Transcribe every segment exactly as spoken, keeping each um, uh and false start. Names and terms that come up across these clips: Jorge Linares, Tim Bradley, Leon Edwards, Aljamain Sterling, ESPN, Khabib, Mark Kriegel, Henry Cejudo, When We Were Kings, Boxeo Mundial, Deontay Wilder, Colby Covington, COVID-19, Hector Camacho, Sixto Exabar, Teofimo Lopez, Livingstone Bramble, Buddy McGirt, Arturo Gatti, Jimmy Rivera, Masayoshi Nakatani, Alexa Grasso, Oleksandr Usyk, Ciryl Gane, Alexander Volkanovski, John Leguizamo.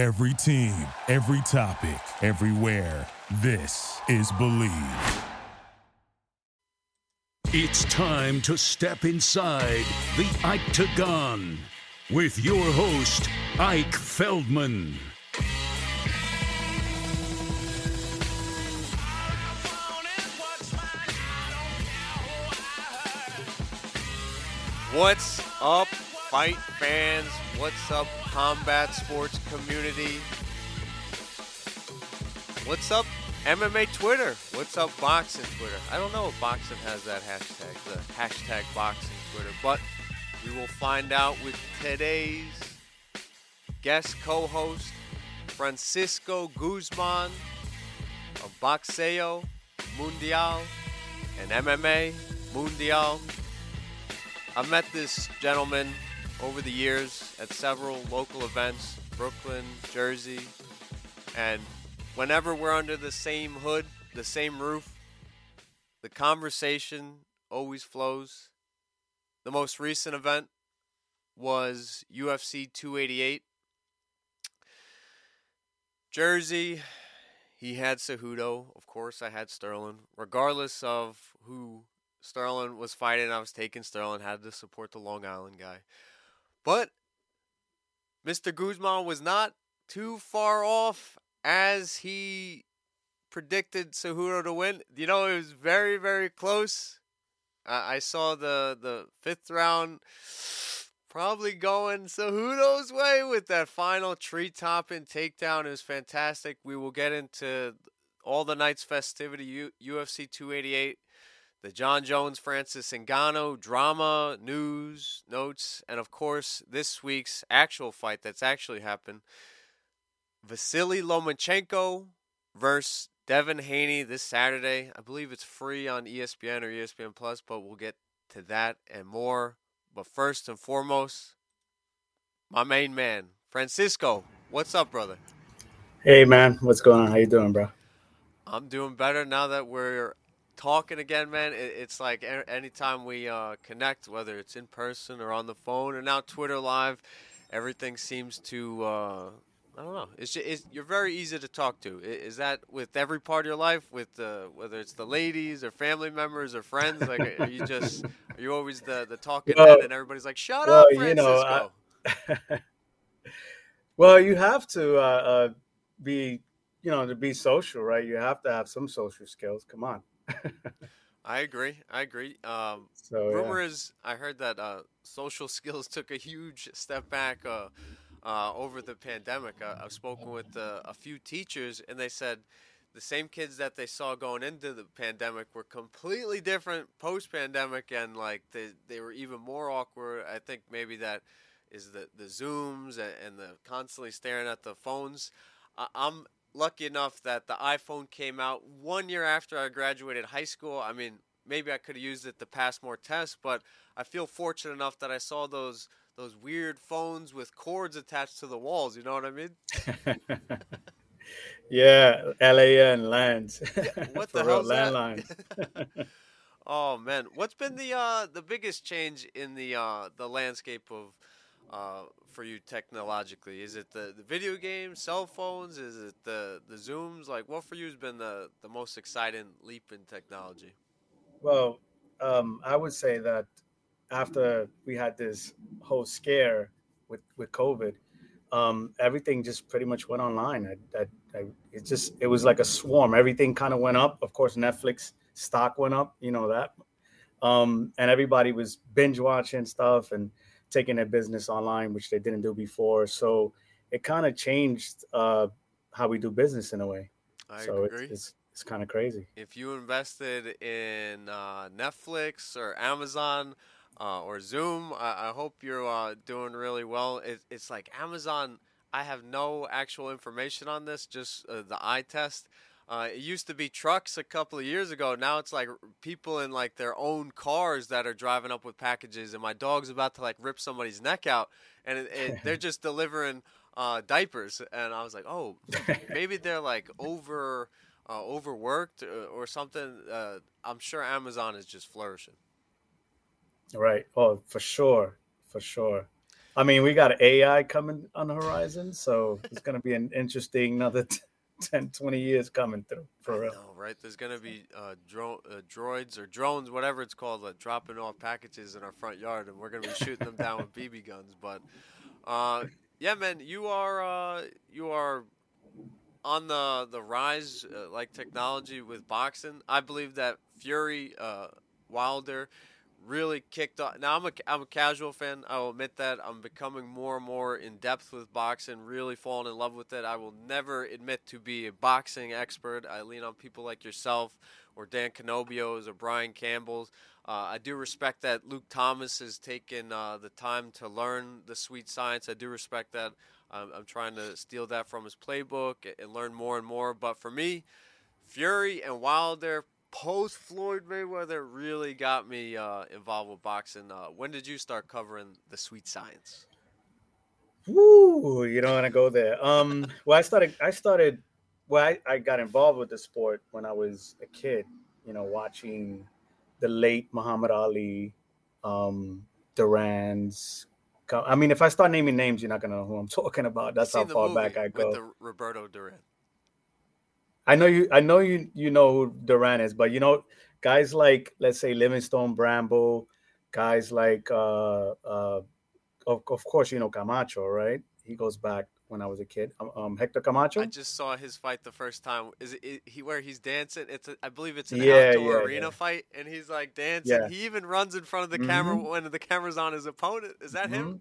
Every team, every topic, everywhere. This is Believe. It's time to step inside the Octagon with your host, Ike Feldman. What's up, fight fans? What's up, combat sports community? What's up, M M A Twitter? What's up, boxing Twitter? I don't know if boxing has that hashtag, the hashtag boxing Twitter, but we will find out with today's guest co-host, Francisco Guzman of Boxeo Mundial and M M A Mundial. I met this gentleman over the years at several local events, Brooklyn, Jersey, and whenever we're under the same hood, the same roof, the conversation always flows. The most recent event was U F C two eighty-eight. Jersey, he had Cejudo. Of course, I had Sterling. Regardless of who Sterling was fighting, I was taking Sterling, had to support the Long Island guy. But Mister Guzman was not too far off as he predicted Cejudo to win. You know, it was very, very close. Uh, I saw the, the fifth round probably going Cejudo's way with that final tree-top and takedown. It was fantastic. We will get into all the night's festivity, U- U F C two eighty-eight. The John Jones, Francis Ngannou drama, news, notes, and of course, this week's actual fight that's actually happened. Vasily Lomachenko versus Devin Haney this Saturday. I believe it's free on E S P N or E S P N Plus, but we'll get to that and more. But first and foremost, my main man, Francisco. What's up, brother? Hey, man. What's going on? How you doing, bro? I'm doing better now that we're talking again, man. It's like anytime we uh, connect, whether it's in person or on the phone or now Twitter Live, everything seems to, uh, I don't know, it's, just, it's you're very easy to talk to. Is that with every part of your life, with uh, whether it's the ladies or family members or friends? Like, are you just, are you always the, the talking well, head and everybody's like, shut well, up, Francisco? You know, I, well, you have to uh, uh, be, you know, to be social, right? You have to have some social skills. Come on. I agree. I agree. Um, so, rumor yeah. is I heard that uh, social skills took a huge step back uh, uh, over the pandemic. I, I've spoken with uh, a few teachers, and they said the same kids that they saw going into the pandemic were completely different post-pandemic, and like they, they were even more awkward. I think maybe that is the, the Zooms and, and the constantly staring at the phones. I, I'm lucky enough that the iPhone came out one year after I graduated high school. I mean, maybe I could have used it to pass more tests, but I feel fortunate enough that I saw those those weird phones with cords attached to the walls. You know what I mean? Yeah, L A N lands. Yeah, what the hell? Landlines. Oh man, what's been the uh, the biggest change in the uh, the landscape of Uh, for you technologically? Is it the, the video games, cell phones? Is it the, the Zooms? Like, what for you has been the, the most exciting leap in technology? Well, um, I would say that after we had this whole scare with, with COVID, um, everything just pretty much went online. I, I, I, it just, it was like a swarm. Everything kind of went up. Of course, Netflix stock went up, you know that. Um, and everybody was binge watching stuff and taking their business online, which they didn't do before. So it kind of changed uh, how we do business in a way. I so agree. It's, it's, it's kind of crazy. If you invested in uh, Netflix or Amazon uh, or Zoom, I, I hope you're uh, doing really well. It, it's like Amazon, I have no actual information on this, just uh, the eye test. Uh, it used to be trucks a couple of years ago. Now it's like people in like their own cars that are driving up with packages, and my dog's about to like rip somebody's neck out, and it, it, they're just delivering uh, diapers. And I was like, oh, maybe they're like over uh, overworked or, or something. Uh, I'm sure Amazon is just flourishing. Right. Oh, for sure, for sure. I mean, we got A I coming on the horizon, so it's going to be an interesting another ten, twenty years coming through, for real. I know, right? There's going to be uh, dro- uh, droids or drones, whatever it's called, like, dropping off packages in our front yard, and we're going to be shooting them down with B B guns. But, uh, yeah, man, you are uh, you are on the, the rise, uh, like, technology with boxing. I believe that Fury, uh, Wilder really kicked off. Now, I'm a, I'm a casual fan. I will admit that. I'm becoming more and more in depth with boxing, really falling in love with it. I will never admit to be a boxing expert. I lean on people like yourself or Dan Canobio's or Brian Campbell's. Uh, I do respect that Luke Thomas has taken uh, the time to learn the sweet science. I do respect that. I'm, I'm trying to steal that from his playbook and learn more and more. But for me, Fury and Wilder post Floyd Mayweather really got me uh, involved with boxing. Uh, when did you start covering the sweet science? Woo! You don't want to go there. Um, well, I started. I started. Well, I, I got involved with the sport when I was a kid. You know, watching the late Muhammad Ali, um, Duran's. I mean, if I start naming names, you're not gonna know who I'm talking about. That's how far back I go. With the Roberto Duran. I know you. I know you. You know who Duran is, but you know guys like, let's say, Livingstone Bramble, guys like, uh, uh, of, of course, you know Camacho, right? He goes back when I was a kid. Um, Hector Camacho. I just saw his fight the first time. Is it, is he where he's dancing? It's a, I believe it's an yeah, outdoor yeah, arena yeah. fight, and he's like dancing. Yeah. He even runs in front of the mm-hmm. camera when the camera's on his opponent. Is that mm-hmm. him?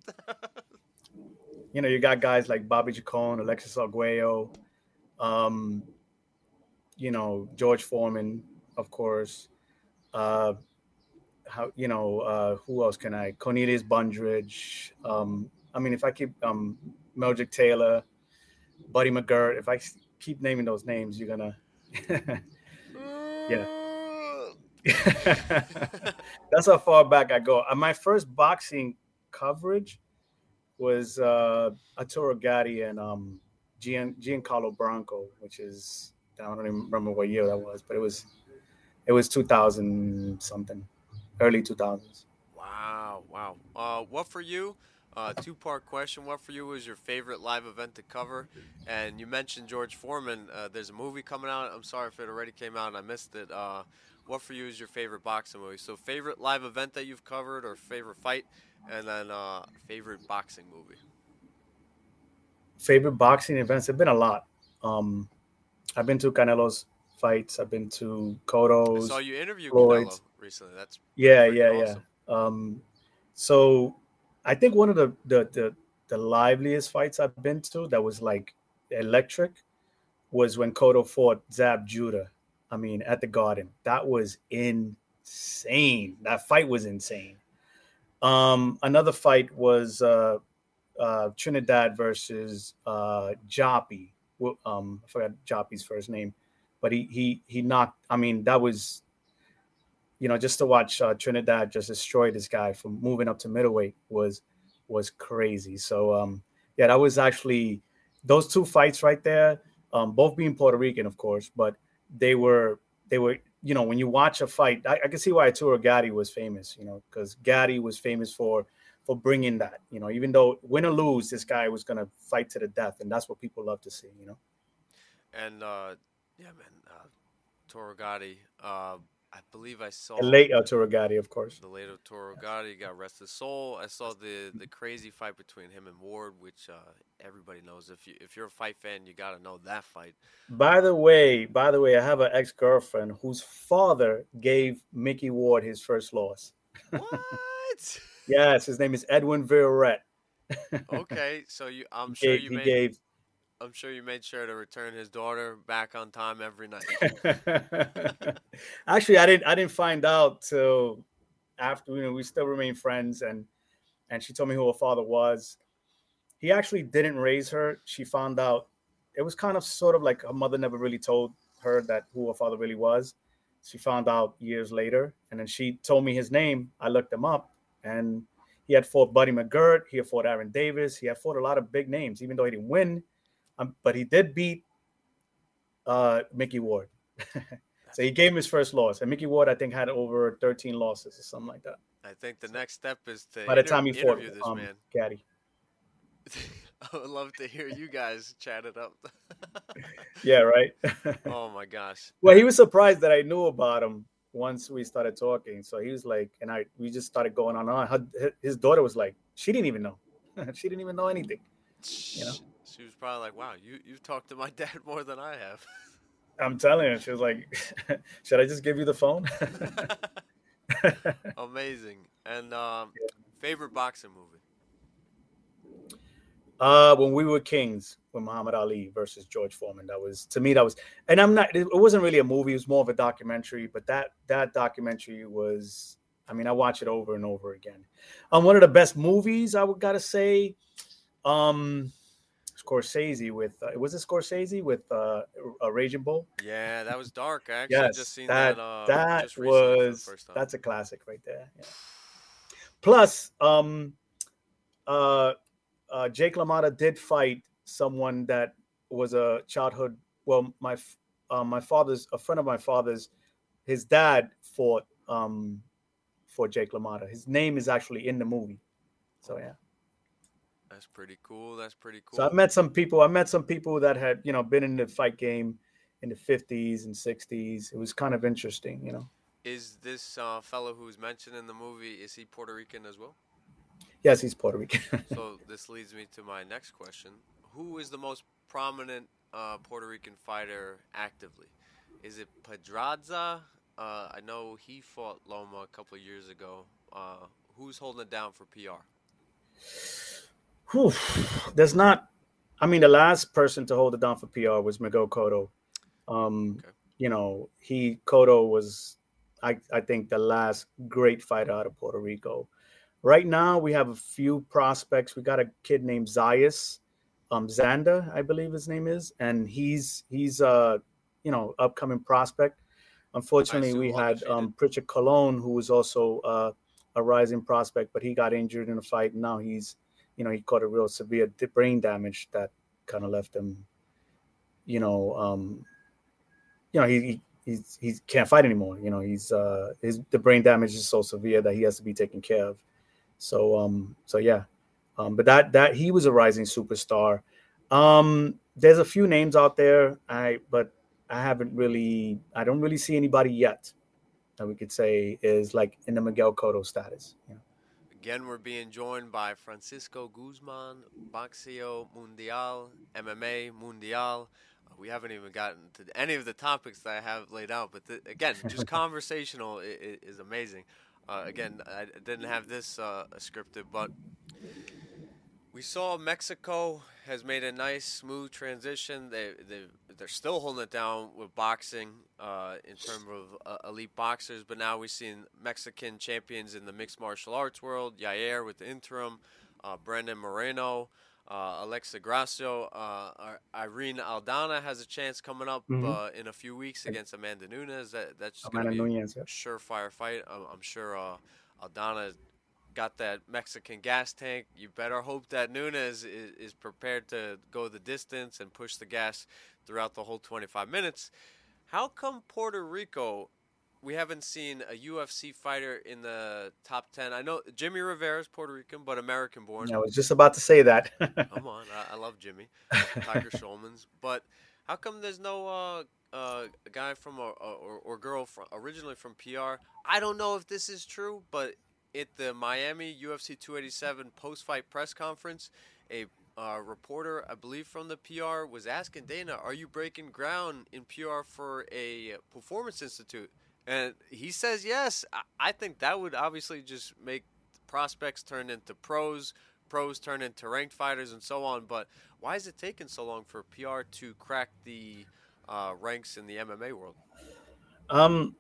You know, you got guys like Bobby Chacon, Alexis Arguello, um. You know, George Foreman, of course. Uh, how you know uh, who else can I? Cornelius Bundridge. Um, I mean, if I keep um, Meldrick Taylor, Buddy McGirt. If I keep naming those names, you're gonna, yeah. That's how far back I go. Uh, my first boxing coverage was uh, Arturo Gatti and um, Gian- Giancarlo Bronco, which is. I don't even remember what year that was, but it was, it was two thousand something, early two thousands. Wow, wow. Uh, what for you? Uh, two-part question. What for you was your favorite live event to cover? And you mentioned George Foreman. Uh, there's a movie coming out. I'm sorry if it already came out and I missed it. Uh, what for you is your favorite boxing movie? So favorite live event that you've covered or favorite fight, and then uh, favorite boxing movie. Favorite boxing events? There've been a lot. Um, I've been to Canelo's fights. I've been to Cotto's. I saw you interview Canelo recently. That's yeah, yeah, awesome. yeah. Um, so I think one of the, the the the liveliest fights I've been to that was like electric was when Cotto fought Zab Judah. I mean, at the Garden. That was insane. That fight was insane. Um, another fight was uh, uh, Trinidad versus uh, Joppy. Um, I forgot Joppy's first name, but he he he knocked. I mean, that was, you know, just to watch uh, Trinidad just destroy this guy from moving up to middleweight was was crazy. So um, yeah, that was actually those two fights right there, um, both being Puerto Rican, of course, but they were they were you know when you watch a fight, I, I can see why Arturo Gatti was famous, you know, because Gatti was famous for. For bringing that, you know, even though win or lose, this guy was going to fight to the death, and that's what people love to see, you know. And uh, yeah, man, uh, Arturo Gatti, uh, I believe I saw the late Arturo Gatti, of course. The late Arturo Gatti got rest his soul. I saw the the crazy fight between him and Ward, which uh, everybody knows. If you if you're a fight fan, you got to know that fight. By the way, by the way, I have an ex girlfriend whose father gave Mickey Ward his first loss. What? Yes, his name is Edwin Verrett. Okay, so you, I'm sure gave, you made, gave. I'm sure you made sure to return his daughter back on time every night. Actually, I didn't. I didn't find out till after. You know, we still remain friends, and and she told me who her father was. He actually didn't raise her. She found out. It was kind of sort of like her mother never really told her that who her father really was. She found out years later, and then she told me his name. I looked him up. And he had fought Buddy McGirt. He had fought Aaron Davis. He had fought a lot of big names, even though he didn't win. Um, but he did beat uh, Mickey Ward. So he gave him his first loss. And Mickey Ward, I think, had over thirteen losses or something like that. I think the next step is to by inter- the time he interview fought, this um, man. Gatti. I would love to hear you guys chat it up. Yeah, right. Oh my gosh. Well, he was surprised that I knew about him once we started talking. So he was like, and I we just started going on and on. Her, his daughter was like, she didn't even know. She didn't even know anything. You know? She was probably like, wow, you you've talked to my dad more than I have. I'm telling her, she was like, should I just give you the phone? Amazing. And um, yeah. Favorite boxing movie? Uh, when we were kings, when Muhammad Ali versus George Foreman, that was, to me, that was, and I'm not, it wasn't really a movie. It was more of a documentary, but that, that documentary was, I mean, I watch it over and over again. Um, one of the best movies, I would got to say, um, Scorsese with, uh, was it Scorsese with uh, a Raging Bull? Yeah, that was dark. I actually yes, just seen that. That, uh, that just was, for the first time. That's a classic right there. Yeah. Plus, um, uh, Uh, Jake LaMotta did fight someone that was a childhood. Well, my uh, my father's a friend of my father's. His dad fought um, for Jake LaMotta. His name is actually in the movie. So yeah, that's pretty cool. That's pretty cool. So I met some people. I met some people that had you know been in the fight game in the fifties and sixties. It was kind of interesting, you know. Is this uh, fellow who's mentioned in the movie, is he Puerto Rican as well? Yes, he's Puerto Rican. So this leads me to my next question. Who is the most prominent uh, Puerto Rican fighter actively? Is it Pedraza? Uh, I know he fought Loma a couple of years ago. Uh, who's holding it down for P R? Whew. There's not... I mean, the last person to hold it down for P R was Miguel Cotto. Um, okay. You know, he... Cotto was, I, I think, the last great fighter out of Puerto Rico. Right now, we have a few prospects. We got a kid named Zayas, um, Xander, I believe his name is, and he's he's uh you know upcoming prospect. Unfortunately, we had um, Pritchard Colon, who was also uh, a rising prospect, but he got injured in a fight. And now he's you know he caught a real severe brain damage that kind of left him. You know, um, you know he. he He's, he can't fight anymore. You know, he's uh, his the brain damage is so severe that he has to be taken care of. So, um, so yeah, um, but that that he was a rising superstar. Um, there's a few names out there, I but I haven't really, I don't really see anybody yet that we could say is like in the Miguel Cotto status. Yeah. Again, we're being joined by Francisco Guzman, Boxeo Mundial, M M A Mundial. We haven't even gotten to any of the topics that I have laid out, but th- again, just conversational is, is amazing. Uh, again, I didn't have this uh, scripted, but we saw Mexico has made a nice, smooth transition. They, they, they're still holding it down with boxing uh, in terms of uh, elite boxers, but now we've seen Mexican champions in the mixed martial arts world, Yair with the interim, uh, Brandon Moreno, Uh, Alexa Grasso, uh, Irene Aldana has a chance coming up mm-hmm. uh, in a few weeks against Amanda Nunes. That, that's going to be Nunes, yeah. a surefire fight. I'm, I'm sure uh, Aldana got that Mexican gas tank. You better hope that Nunes is, is prepared to go the distance and push the gas throughout the whole twenty-five minutes. How come Puerto Rico, we haven't seen a U F C fighter in the top ten? I know Jimmy Rivera is Puerto Rican, but American-born. I was just about to say that. Come on. I, I love Jimmy. Tiger Schulman's. But how come there's no uh, uh, guy from a, or, or girl from, originally from P R? I don't know if this is true, but at the Miami U F C two eighty-seven post-fight press conference, a uh, reporter, I believe from the P R, was asking Dana, are you breaking ground in P R for a performance institute? And he says yes. I think that would obviously just make prospects turn into pros, pros turn into ranked fighters, and so on. But why is it taking so long for P R to crack the uh, ranks in the M M A world? Um,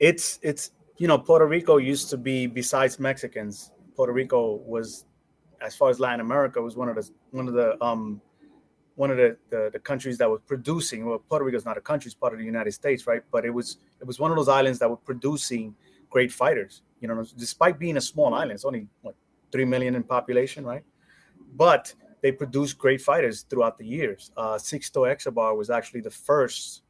it's it's you know Puerto Rico used to be, besides Mexicans, Puerto Rico was, as far as Latin America, was one of the one of the um. one of the, the, the countries that was producing, well, Puerto Rico is not a country, it's part of the United States, right? But it was it was one of those islands that were producing great fighters, you know, despite being a small island. It's only, what, three million in population, right? But they produced great fighters throughout the years. Uh, Sixto Exabar was actually the first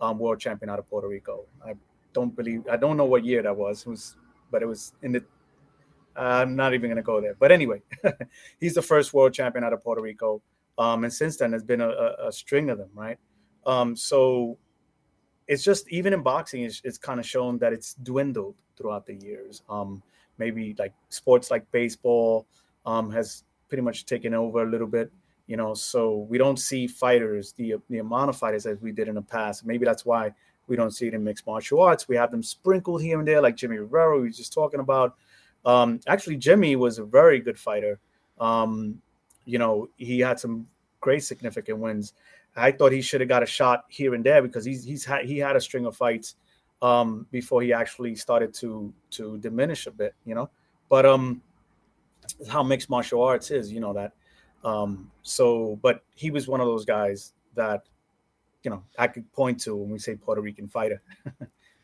um, world champion out of Puerto Rico. I don't believe, I don't know what year that was, it was but it was in the I'm not even going to go there. But anyway, he's the first world champion out of Puerto Rico. Um, and since then, there's been a, a, a string of them, right? Um, so it's just, even in boxing, it's, it's kind of shown that it's dwindled throughout the years. Um, maybe like sports like baseball um, has pretty much taken over a little bit, you know, so we don't see fighters, the, the amount of fighters as we did in the past. Maybe that's why we don't see it in mixed martial arts. We have them sprinkled here and there, like Jimmy Rivera, we were just talking about. Um, actually, Jimmy was a very good fighter. Um, you know, he had some great significant wins. I thought he should have got a shot here and there because he's he's had, he had a string of fights um, before he actually started to to diminish a bit, you know. But um, how mixed martial arts is, you know that. Um, so, but he was one of those guys that, you know, I could point to when we say Puerto Rican fighter.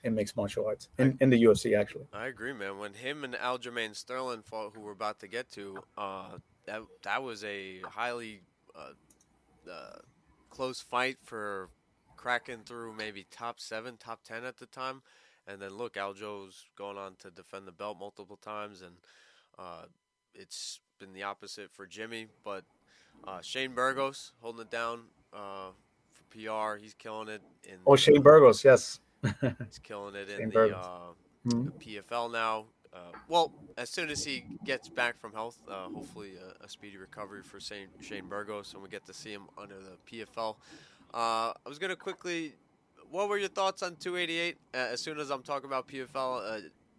In mixed martial arts, in, in the U F C, actually. I agree, man. When him and Aljamain Sterling fought, who we're about to get to, uh, that that was a highly uh, uh, close fight for cracking through maybe top seven, top ten at the time. And then, look, Aljo's going on to defend the belt multiple times, and uh, it's been the opposite for Jimmy. But uh, Shane Burgos holding it down uh, for P R. He's killing it. In oh, Shane Burgos, yes. He's killing it in the, uh, mm-hmm. the P F L now. Uh, well, as soon as he gets back from health, uh, hopefully a, a speedy recovery for Saint, Shane Burgos, and we get to see him under the P F L. Uh, I was going to quickly, what were your thoughts on two eighty-eight? Uh, as soon as I'm talking about P F L, uh,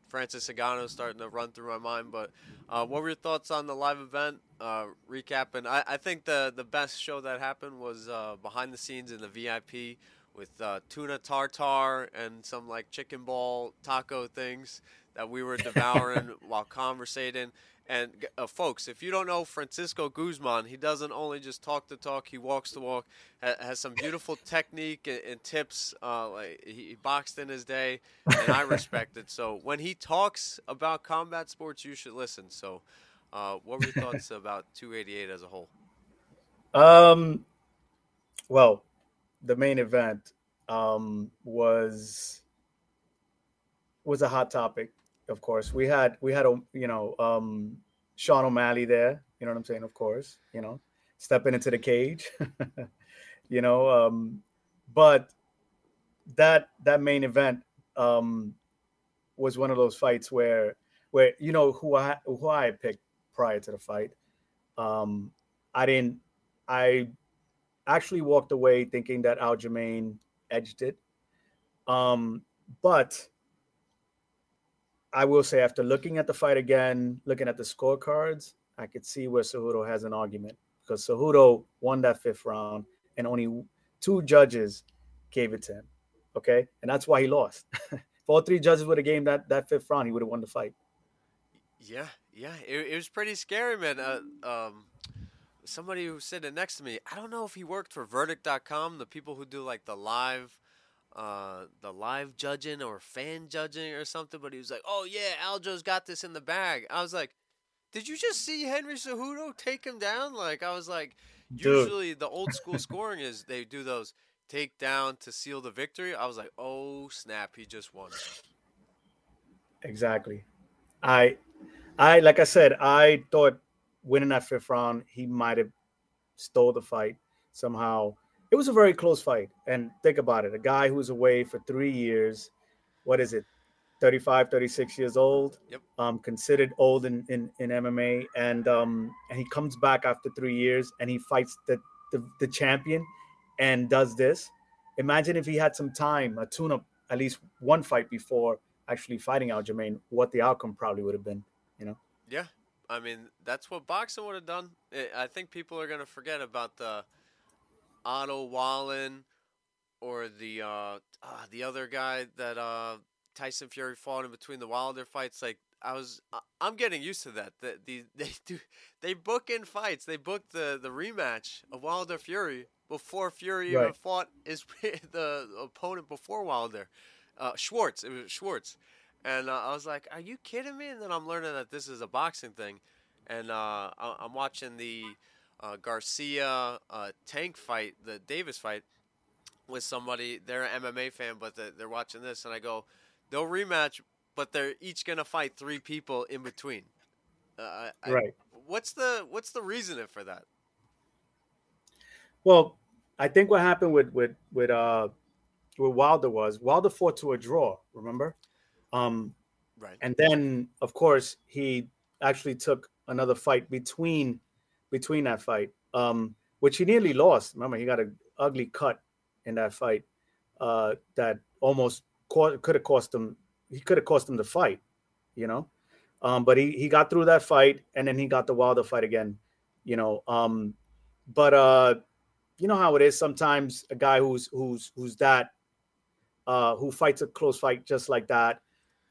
Francis Ngannou starting to run through my mind. But uh, what were your thoughts on the live event uh, recap? And I, I think the, the best show that happened was uh, behind the scenes in the V I P with uh, tuna tartar and some like chicken ball taco things that we were devouring while conversating. And uh, folks, if you don't know Francisco Guzman, he doesn't only just talk the talk, he walks the walk, ha- has some beautiful technique and, and tips. Uh, like he boxed in his day, and I respect it. So when he talks about combat sports, you should listen. So uh, what were your thoughts about two eighty-eight as a whole? Um, well, the main event um, was was a hot topic. Of course, we had we had a you know um, Sean O'Malley there. You know what I'm saying? Of course, you know, stepping into the cage. you know, um, but that that main event um, was one of those fights where where you know who I who I picked prior to the fight. Um, I didn't. I. Actually walked away thinking that Aljamain edged it. Um, but I will say after looking at the fight again, looking at the scorecards, I could see where Cejudo has an argument because Cejudo won that fifth round and only two judges gave it to him, okay? And that's why he lost. If all three judges would have gave him that, that fifth round, he would have won the fight. Yeah, yeah. It, it was pretty scary, man. Uh, um... Somebody who's sitting next to me, I don't know if he worked for verdict dot com, the people who do like the live uh, the live judging or fan judging or something, but he was like, oh, yeah, Aljo's got this in the bag. I was like, did you just see Henry Cejudo take him down? Like, I was like, dude. Usually the old school scoring is they do those take down to seal the victory. I was like, oh, snap, he just won. Exactly. I, I like I said, I thought, winning that fifth round, he might have stole the fight somehow. It was a very close fight. And think about it. A guy who was away for three years, what is it, thirty-five, thirty-six years old, yep. um, considered old in, in, in M M A. And um, and he comes back after three years and he fights the, the, the champion and does this. Imagine if he had some time, a tune-up, at least one fight before actually fighting Aljamain, what the outcome probably would have been, you know? Yeah. I mean, that's what boxing would have done. I think people are going to forget about the Otto Wallin or the uh, uh, the other guy that uh, Tyson Fury fought in between the Wilder fights. Like I was, I'm getting used to that. The, the, they do they book in fights. They book the, the rematch of Wilder Fury before Fury right. even fought his the opponent before Wilder, uh, Schwartz. It was Schwartz. And uh, I was like, are you kidding me? And then I'm learning that this is a boxing thing. And uh, I- I'm watching the uh, Garcia uh, Tank fight, the Davis fight, with somebody. They're an M M A fan, but the- they're watching this. And I go, they'll rematch, but they're each going to fight three people in between. Uh, I, right. What's the what's the reasoning for that? Well, I think what happened with with with uh with Wilder was Wilder fought to a draw. Remember, um, right. And then, of course, he actually took another fight between between that fight, um, which he nearly lost. Remember, he got an ugly cut in that fight uh, that almost co- could have cost him. He could have cost him the fight, you know. Um, but he, he got through that fight, and then he got the Wilder fight again, you know. Um, but uh, you know how it is. Sometimes a guy who's who's who's that, uh, who fights a close fight just like that,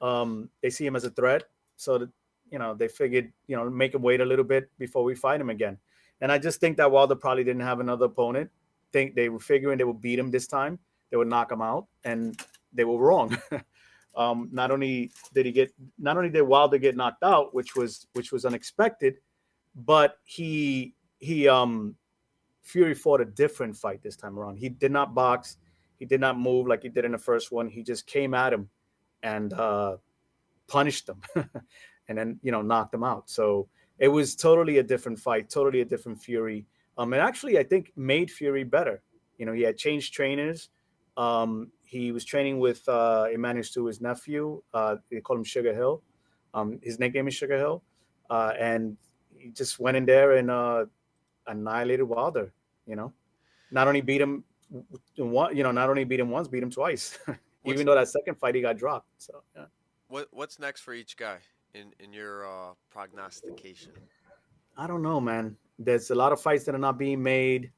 um, they see him as a threat. So that, you know, they figured, you know, make him wait a little bit before we fight him again. And I just think that Wilder probably didn't have another opponent. Think they were figuring they would beat him this time. They would knock him out, and they were wrong. Um, not only did he get, not only did Wilder get knocked out, which was which was unexpected, but he he um, Fury fought a different fight this time around. He did not box, he did not move like he did in the first one. He just came at him and uh, punished him, and then, you know, knocked him out. So it was totally a different fight, totally a different Fury. Um, and actually, I think made Fury better. You know, he had changed trainers. Um, he was training with uh, Emmanuel Stewart's nephew. Uh, they call him Sugar Hill. Um, his nickname is Sugar Hill. Uh, and he just went in there and uh, annihilated Wilder, you know. Not only beat him, one, you know, not only beat him once, beat him twice. Even though that second fight, he got dropped. So, yeah. What What's next for each guy in, in your uh, prognostication? I don't know, man. There's a lot of fights that are not being made.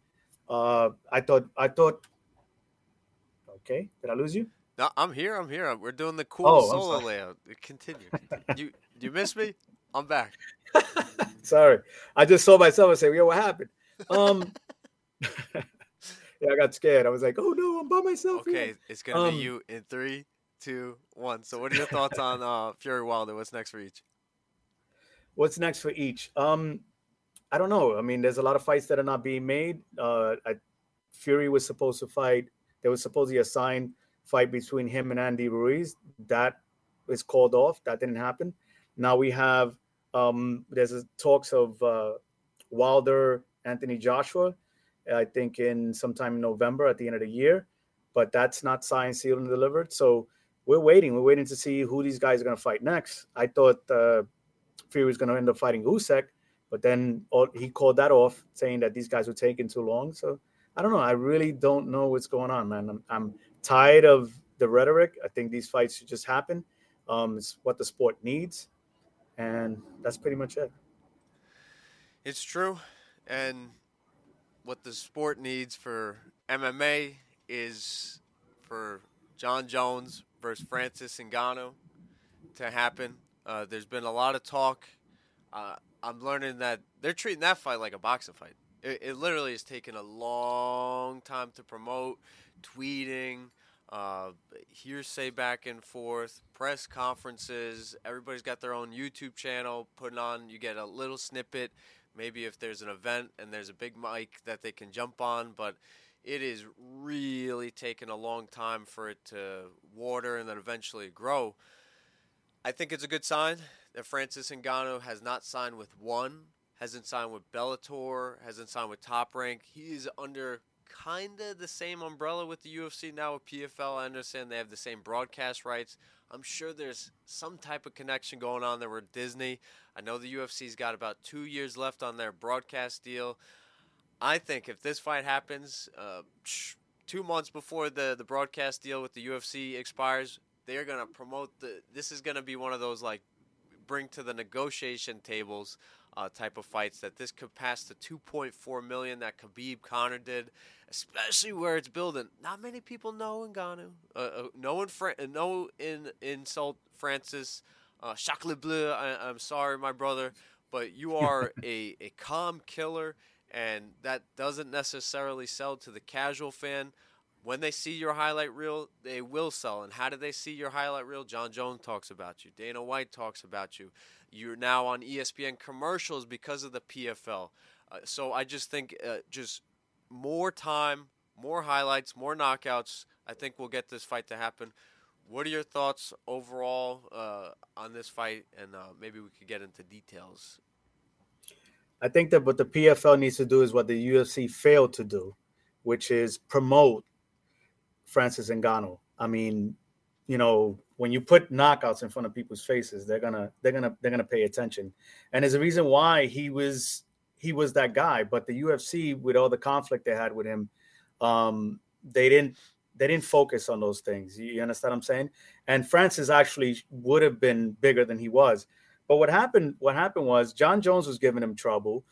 Uh, I thought I thought... Okay. Did I lose you? No, I'm here. I'm here. We're doing the cool oh, solo layout. Continue. you you missed me? I'm back. Sorry. I just saw myself and said, yo, what happened? Um, yeah, I got scared. I was like, oh, no, I'm by myself. Okay. Here. It's going to um, be you in three, two, one. So what are your thoughts on uh, Fury Wilder? What's next for each? What's next for each? Um, I don't know. I mean, there's a lot of fights that are not being made. Uh, I, Fury was supposed to fight. There was supposedly a signed fight between him and Andy Ruiz. That was called off. That didn't happen. Now we have um, there's a talks of uh, Wilder, Anthony Joshua, I think in sometime in November at the end of the year. But that's not signed, sealed, and delivered. So we're waiting. We're waiting to see who these guys are going to fight next. I thought uh, Fury was going to end up fighting Usyk, but then all, he called that off, saying that these guys were taking too long. So I don't know. I really don't know what's going on, man. I'm, I'm tired of the rhetoric. I think these fights should just happen. Um, it's what the sport needs, and that's pretty much it. It's true, and what the sport needs for M M A is for John Jones versus Francis Ngannou to happen. Uh, there's been a lot of talk. Uh, I'm learning that they're treating that fight like a boxing fight. It, it literally has taken a long time to promote, tweeting, uh, hearsay back and forth, press conferences. Everybody's got their own YouTube channel putting on. You get a little snippet, maybe if there's an event and there's a big mic that they can jump on. But it is really taking a long time for it to water and then eventually grow. I think it's a good sign that Francis Ngannou has not signed with one. Hasn't signed with Bellator, hasn't signed with Top Rank. He is under kind of the same umbrella with the U F C now with P F L. I understand they have the same broadcast rights. I'm sure there's some type of connection going on there with Disney. I know the U F C's got about two years left on their broadcast deal. I think if this fight happens uh, two months before the, the broadcast deal with the U F C expires, they're going to promote the. This is going to be one of those, like, bring to the negotiation tables Uh, type of fights that this could pass the two point four million that Khabib Conor did, especially where it's building. Not many people know Ngannou. Uh, uh, no one, Fra- no in insult Francis. Uh, Chocolat Bleu. I- I'm sorry, my brother, but you are a a calm killer, and that doesn't necessarily sell to the casual fan. When they see your highlight reel, they will sell. And how do they see your highlight reel? John Jones talks about you. Dana White talks about you. You're now on E S P N commercials because of the P F L. Uh, so I just think uh, just more time, more highlights, more knockouts. I think we'll get this fight to happen. What are your thoughts overall uh, on this fight? And uh, maybe we could get into details. I think that what the P F L needs to do is what the U F C failed to do, which is promote Francis Ngannou. I mean, you know, when you put knockouts in front of people's faces, they're gonna they're gonna they're gonna pay attention. And there's a reason why he was he was that guy. But the U F C, with all the conflict they had with him, um, they didn't they didn't focus on those things. You understand what I'm saying? And Francis actually would have been bigger than he was. But what happened? What happened was John Jones was giving him trouble,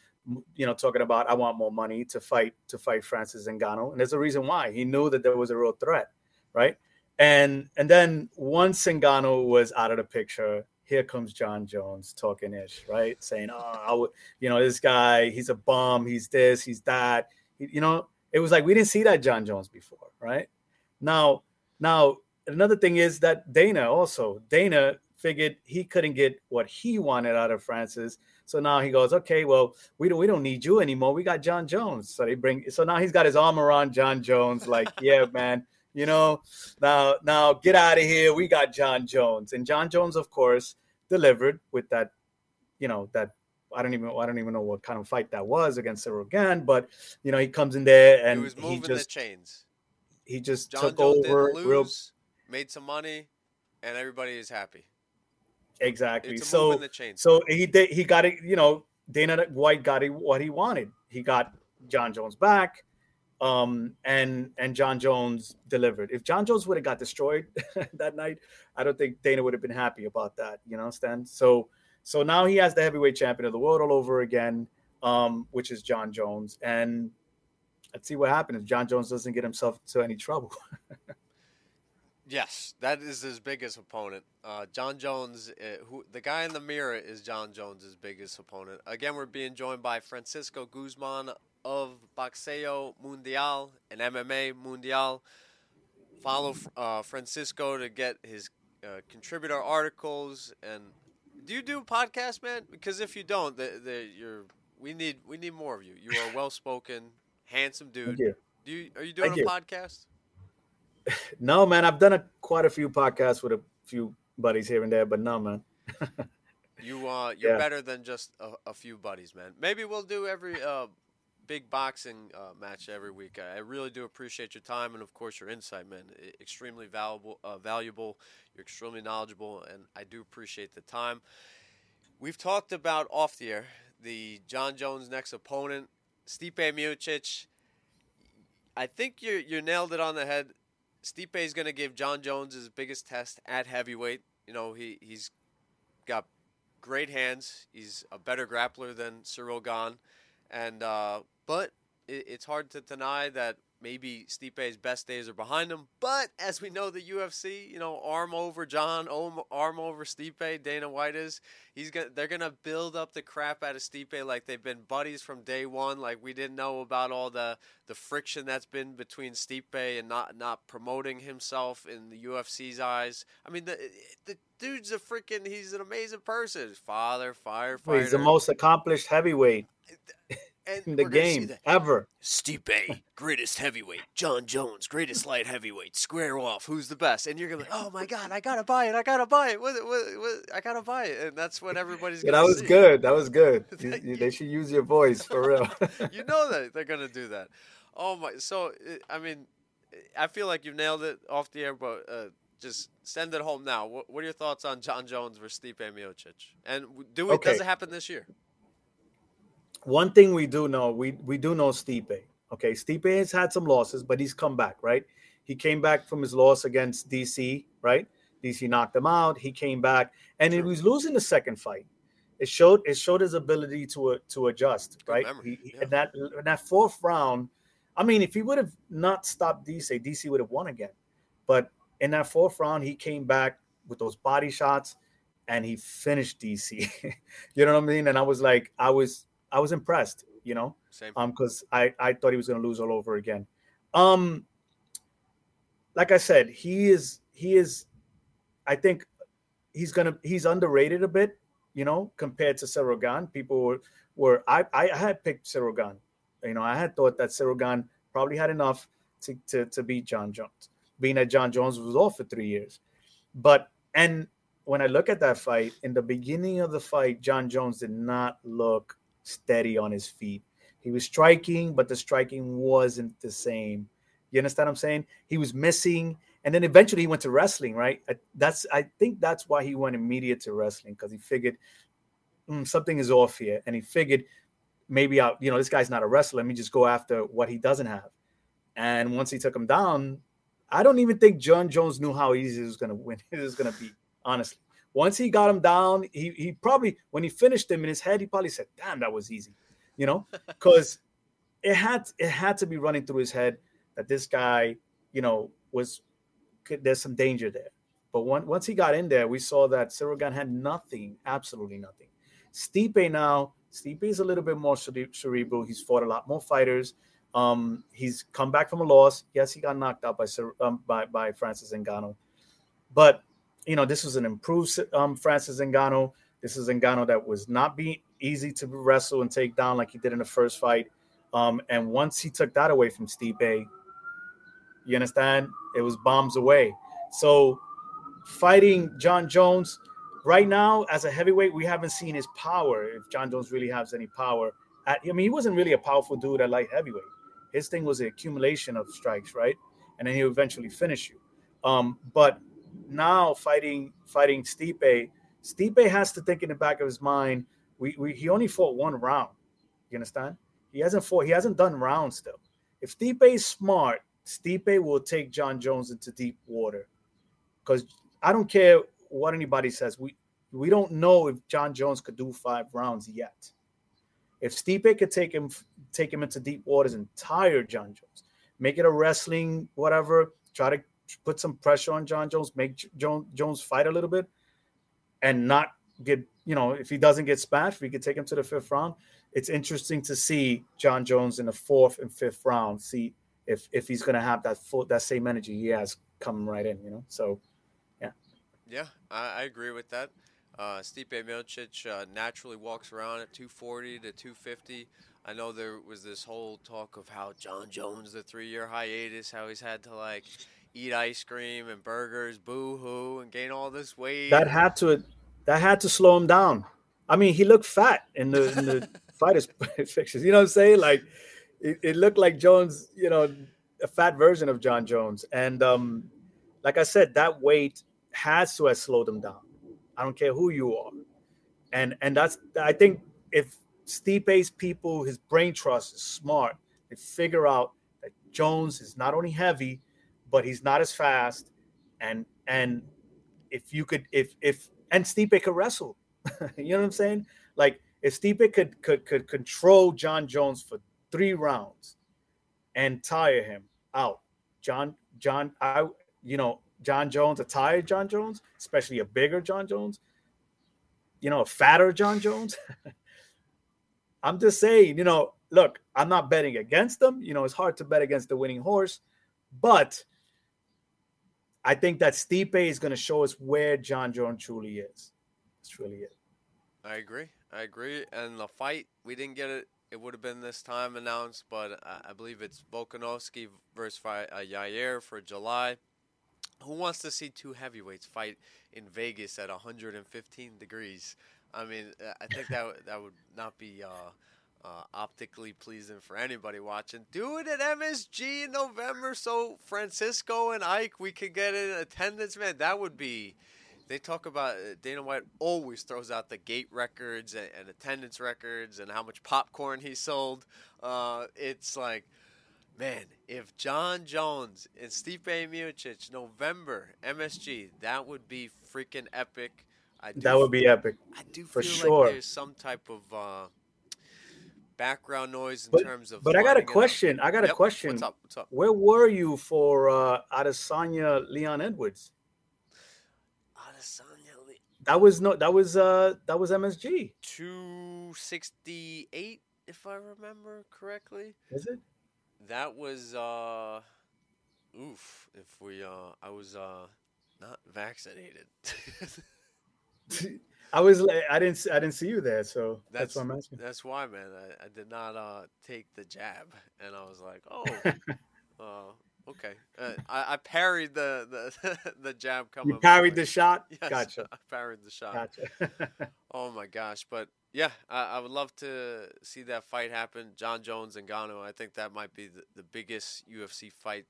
you know, talking about I want more money to fight to fight Francis Ngannou, and there's a reason why. He knew that there was a real threat, right? And and then once Ngannou was out of the picture, here comes John Jones talking ish, right? Saying, oh, I would, you know, this guy, he's a bum, he's this, he's that, you know. It was like we didn't see that John Jones before, right? Now, now another thing is that Dana also Dana. figured he couldn't get what he wanted out of Francis, so now he goes, okay, well, we don't we don't need you anymore. We got John Jones, so they bring. So now he's got his arm around John Jones, like, yeah, man, you know, now now get out of here. We got John Jones, and John Jones, of course, delivered with that, you know, that I don't even I don't even know what kind of fight that was against Ciryl Gane, but you know, he comes in there and he was moving he just, the chains. He just John took Jones over, didn't lose, real, made some money, and everybody is happy. Exactly. So, so he did, he got it, you know, Dana White got it, what he wanted. He got John Jones back. Um, and, and John Jones delivered. If John Jones would have got destroyed that night, I don't think Dana would have been happy about that. You know, Stan. So, so now he has the heavyweight champion of the world all over again, um, which is John Jones. And let's see what happens if John Jones doesn't get himself into any trouble. Yes, that is his biggest opponent. Uh, John Jones, uh, who the guy in the mirror is John Jones' biggest opponent. Again, we're being joined by Francisco Guzman of Boxeo Mundial and M M A Mundial. Follow uh, Francisco to get his uh, contributor articles. And do you do podcasts, man? Because if you don't, the, the, you're we need we need more of you. You are a well-spoken, handsome dude. Thank you. Do you are you doing Thank a you. podcast? No, man, I've done a, quite a few podcasts with a few buddies here and there, but no, man. you, uh, you're yeah. better than just a, a few buddies, man. Maybe we'll do every uh, big boxing uh, match every week. I really do appreciate your time and, of course, your insight, man. Extremely valuable. Uh, valuable. You're extremely knowledgeable, and I do appreciate the time. We've talked about off the air the John Jones' next opponent, Stipe Miocic. I think you you nailed it on the head. Stipe is going to give John Jones his biggest test at heavyweight. You know, he, he's got great hands. He's a better grappler than Ciryl Gane. And, uh, but it, it's hard to deny that maybe Stipe's best days are behind him. But as we know, the U F C, you know, arm over John, arm over Stipe, Dana White is. He's gonna, they're going to build up the crap out of Stipe like they've been buddies from day one. Like we didn't know about all the, the friction that's been between Stipe and not, not promoting himself in the U F C's eyes. I mean, the the dude's a freaking, he's an amazing person. His father, firefighter. He's the most accomplished heavyweight. In the game ever. Stipe, greatest heavyweight. John Jones, greatest light heavyweight. Square off. Who's the best? And you're going to be like, oh, my God, I got to buy it. I got to buy it. What, what, what, I got to buy it. And that's what everybody's going to yeah, That was see. good. That was good. You, they should use your voice for real. You know that they're going to do that. Oh, my. So, I mean, I feel like you nailed it off the air, but uh, just send it home now. What, what are your thoughts on John Jones versus Stipe Miocic? And do it, okay. does it happen this year? One thing we do know, we, we do know Stipe. Okay, Stipe has had some losses, but he's come back, right? He came back from his loss against D C, right? D C knocked him out. He came back, and he was losing the second fight. It showed it showed his ability to uh, to adjust, right? He, yeah. in that in that fourth round, I mean, if he would have not stopped D C, D C would have won again. But in that fourth round, he came back with those body shots, and he finished D C. You know what I mean? And I was like, I was. I was impressed, you know, Same. um, because I, I thought he was going to lose all over again. Um, like I said, he is he is, I think he's gonna he's underrated a bit, you know, compared to Ciryl Gane. People were, were I I had picked Ciryl Gane, you know, I had thought that Ciryl Gane probably had enough to, to to beat John Jones, being that John Jones was off for three years. But and when I look at that fight, in the beginning of the fight, John Jones did not look steady on his feet. He was striking, but the striking wasn't the same. You understand what I'm saying? He was missing. And then eventually he went to wrestling, right? That's I think that's why he went immediate to wrestling, because he figured mm, something is off here. And he figured maybe, I, you know, this guy's not a wrestler. Let me just go after what he doesn't have. And once he took him down, I don't even think John Jones knew how easy it was going to win. It was going to be, honestly. Once he got him down, he he probably, when he finished him in his head, he probably said, damn, that was easy, you know, because it had it had to be running through his head that this guy, you know, was, there's some danger there. But one, once he got in there, we saw that Ciryl Gane had nothing, absolutely nothing. Stipe now, Stipe is a little bit more cerebral. He's fought a lot more fighters. Um, he's come back from a loss. Yes, he got knocked out by um, by, by Francis Ngannou. But, you know, this was an improved um, Francis Ngannou. This is Ngannou that was not being easy to wrestle and take down like he did in the first fight. Um, and once he took that away from Stipe, you understand? It was bombs away. So fighting John Jones right now as a heavyweight, we haven't seen his power, if John Jones really has any power. At, I mean, he wasn't really a powerful dude at light heavyweight. His thing was the accumulation of strikes, right? And then he'll eventually finish you. Um, but now fighting fighting Stipe, Stipe has to think in the back of his mind, we, we he only fought one round. You understand? He hasn't fought, he hasn't done rounds still. If Stipe is smart, Stipe will take John Jones into deep water, because I don't care what anybody says. We we don't know if John Jones could do five rounds yet. If Stipe could take him take him into deep waters and tire John Jones, make it a wrestling whatever, try to put some pressure on John Jones, make Jones, Jones fight a little bit, and not get, you know, if he doesn't get smashed, we could take him to the fifth round. It's interesting to see John Jones in the fourth and fifth round. See. If if he's gonna have that full, that same energy he has coming right in, you know. So, yeah. Yeah, I, I agree with that. Uh, Stipe Miocic uh, naturally walks around at two forty to two fifty. I know there was this whole talk of how John Jones, the three-year hiatus, how he's had to like eat ice cream and burgers, boo-hoo, and gain all this weight. That had to that had to slow him down. I mean, he looked fat in the in the fighters' pictures. You know what I'm saying? Like. It, it looked like Jones, you know, a fat version of John Jones. And um, like I said, that weight has to have slowed him down. I don't care who you are. And and that's, I think if Stipe's people, his brain trust is smart, they figure out that Jones is not only heavy, but he's not as fast. And and if you could, if, if, and Stipe could wrestle. You know what I'm saying? Like if Stipe could, could, could control John Jones for three rounds and tire him out. John, John, I, you know, John Jones, a tired John Jones, especially a bigger John Jones, you know, a fatter John Jones. I'm just saying, you know, look, I'm not betting against them. You know, it's hard to bet against the winning horse, but I think that Stipe is going to show us where John Jones truly is. It's truly it. I agree. I agree. And the fight, we didn't get it. It would have been this time announced, but I believe it's Volkanovski versus Yair for July. Who wants to see two heavyweights fight in Vegas at one hundred fifteen degrees? I mean, I think that that would not be uh, uh, optically pleasing for anybody watching. Do it at M S G in November so Francisco and Ike, we could get in attendance, man. That would be... They talk about Dana White always throws out the gate records and, and attendance records and how much popcorn he sold. Uh, it's like, man, if John Jones and Stipe Miocic, November, M S G, that would be freaking epic. I do that would feel, be epic. I do for feel sure. Like there's some type of uh, background noise in but, terms of. But I got a question. Up. I got yep. a question. What's up? What's up? Where were you for uh, Adesanya Leon Edwards? That was no. That was uh. That was M S G. two sixty-eight, if I remember correctly. Is it? That was uh. Oof! If we uh, I was uh, not vaccinated. I was. I didn't. I didn't see you there, so that's, that's why I'm asking. That's why, man. I, I did not uh take the jab, and I was like, oh, uh, okay. Uh, I, I parried the the, the jab coming. You parried the shot? Yes, gotcha. I parried the shot. Gotcha. Oh, my gosh. But, yeah, I, I would love to see that fight happen. John Jones and Ngannou, I think that might be the, the biggest U F C fight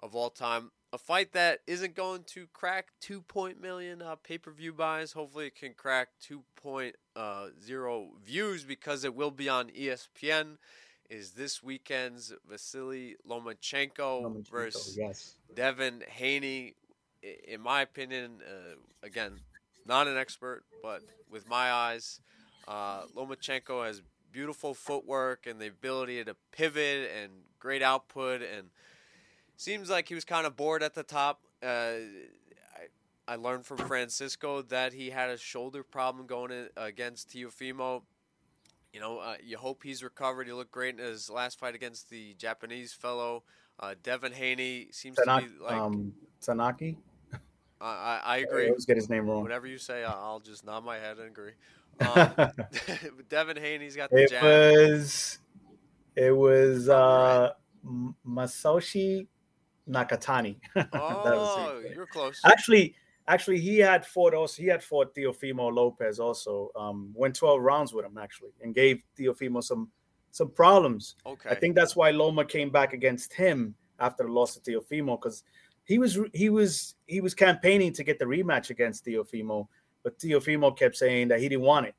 of all time. A fight that isn't going to crack two point million uh, pay-per-view buys. Hopefully it can crack two point oh views because it will be on E S P N. Is this weekend's Vasily Lomachenko, Lomachenko versus yes. Devin Haney. In my opinion, uh, again, not an expert, but with my eyes, uh, Lomachenko has beautiful footwork and the ability to pivot and great output. And seems like he was kind of bored at the top. Uh, I, I learned from Francisco that he had a shoulder problem going in, against Teofimo. You know, uh, you hope he's recovered. He looked great in his last fight against the Japanese fellow. Uh, Devin Haney seems Tanaki, to be like... Um, Tanaki? Uh, I, I agree. I always get his name wrong. Whatever you say, I'll just nod my head and agree. Um, Devin Haney's got the it jab. Was, it was uh, right. Masayoshi Nakatani. Oh, you're close. Actually... Actually, he had fought also. He had fought Teofimo Lopez also. Um, went twelve rounds with him actually, and gave Teofimo some some problems. Okay, I think that's why Loma came back against him after the loss to Teofimo, because he was he was he was campaigning to get the rematch against Teofimo, but Teofimo kept saying that he didn't want it.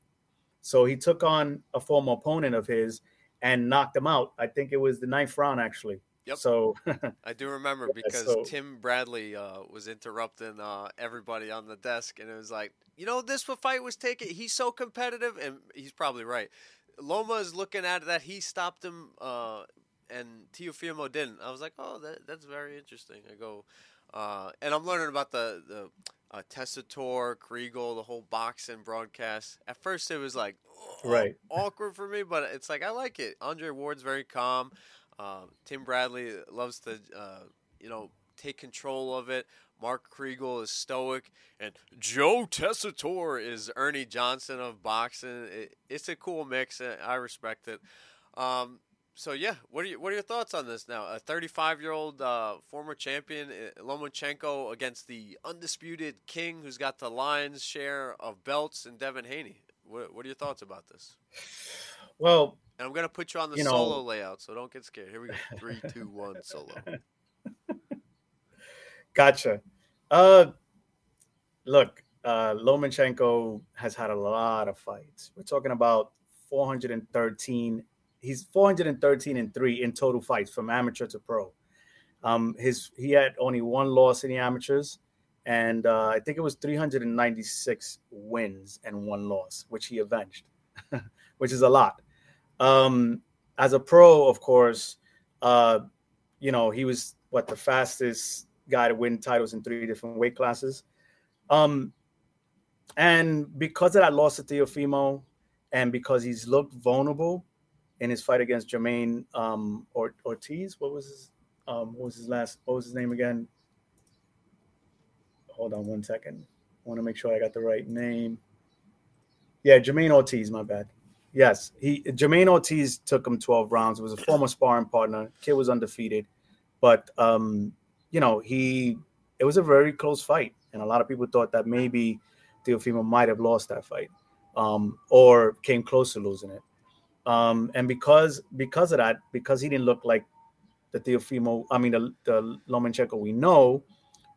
So he took on a former opponent of his and knocked him out. I think it was the ninth round actually. Yep. So I do remember because so, Tim Bradley uh, was interrupting uh, everybody on the desk, and it was like, you know, this fight was taken. He's so competitive, and he's probably right. Loma is looking at that he stopped him, uh, and Teofimo didn't. I was like, oh, that, that's very interesting. I go, uh, and I'm learning about the the uh, Tessitore, Kriegel, the whole boxing broadcast. At first, it was like oh, right awkward for me, but it's like I like it. Andre Ward's very calm. Uh, Tim Bradley loves to, uh, you know, take control of it. Mark Kriegel is stoic. And Joe Tessitore is Ernie Johnson of boxing. It, it's a cool mix. I respect it. Um, so, yeah, what are, you, what are your thoughts on this now? A thirty-five-year-old uh, former champion, Lomachenko, against the undisputed king who's got the lion's share of belts, and Devin Haney. What, what are your thoughts about this? Well... And I'm going to put you on the you know, solo layout, so don't get scared. Here we go. Three, two, one, solo. Gotcha. Uh, look, uh, Lomachenko has had a lot of fights. We're talking about four hundred thirteen. He's four hundred thirteen and three in total fights from amateur to pro. Um, his he had only one loss in the amateurs, and uh, I think it was three hundred ninety-six wins and one loss, which he avenged, which is a lot. Um, as a pro, of course, uh, you know, he was what the fastest guy to win titles in three different weight classes. Um, and because of that loss to Teofimo and because he's looked vulnerable in his fight against Jermaine, um, or Ortiz, what was his, um, what was his last, what was his name again? Hold on one second. I want to make sure I got the right name. Yeah. Jermaine Ortiz, my bad. Yes, he Jermaine Ortiz took him twelve rounds. It was a former sparring partner. Kid was undefeated, but um, you know he it was a very close fight, and a lot of people thought that maybe Teofimo might have lost that fight, um, or came close to losing it. Um, and because because of that, because he didn't look like the Teofimo, I mean the, the Lomachenko we know,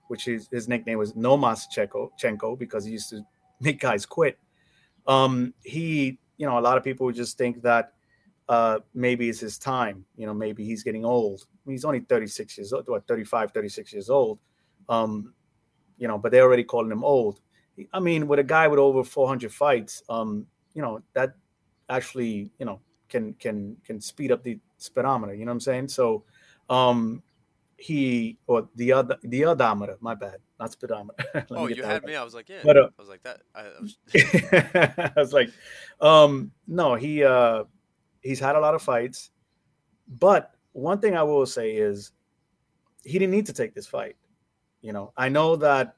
which is his nickname was Nomachenko, because he used to make guys quit. Um, he You know, a lot of people would just think that uh, maybe it's his time. You know, maybe he's getting old. I mean, he's only thirty-six years old, what, thirty-five, thirty-six years old. Um, you know, but they're already calling him old. I mean, with a guy with over four hundred fights, um, you know, that actually, you know, can can can speed up the speedometer. You know what I'm saying? So um, he or the other the odometer. My bad. Not speedometer. Oh, you had right. me. I was like, yeah. But, uh, I was like that. I, I, was... I was like, um, no, he uh, he's had a lot of fights. But one thing I will say is he didn't need to take this fight. You know, I know that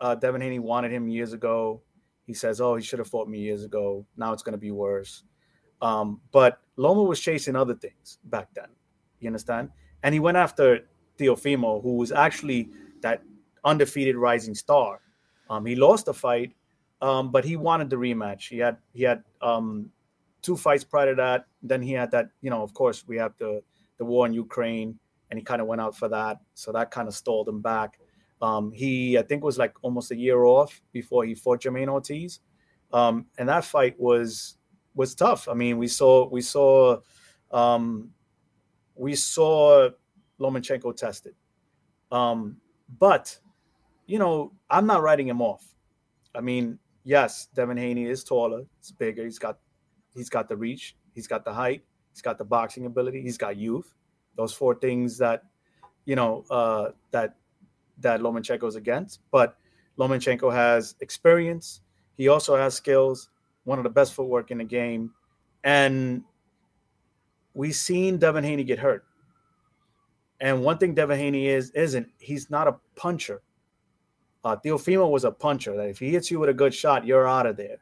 uh, Devin Haney wanted him years ago. He says, oh, he should have fought me years ago. Now it's going to be worse. Um, but Loma was chasing other things back then. You understand? And he went after Teofimo, who was actually that undefeated rising star. Um, he lost the fight, um, but he wanted the rematch. He had he had um, two fights prior to that. Then he had that, you know, of course, we have the, the war in Ukraine, and he kind of went out for that. So that kind of stalled him back. Um, he, I think, was like almost a year off before he fought Jermaine Ortiz. Um, and that fight was was tough. I mean, we saw we saw um, we saw Lomachenko tested, um, but you know I'm not writing him off. I mean, yes, Devin Haney is taller, it's bigger, he's got he's got the reach, he's got the height, he's got the boxing ability, he's got youth. Those four things that you know uh, that that Lomachenko's against, but Lomachenko has experience. He also has skills, one of the best footwork in the game. And we've seen Devin Haney get hurt. And one thing Devin Haney is, isn't, he's not a puncher. Uh, Teofimo was a puncher. That if he hits you with a good shot, you're out of there.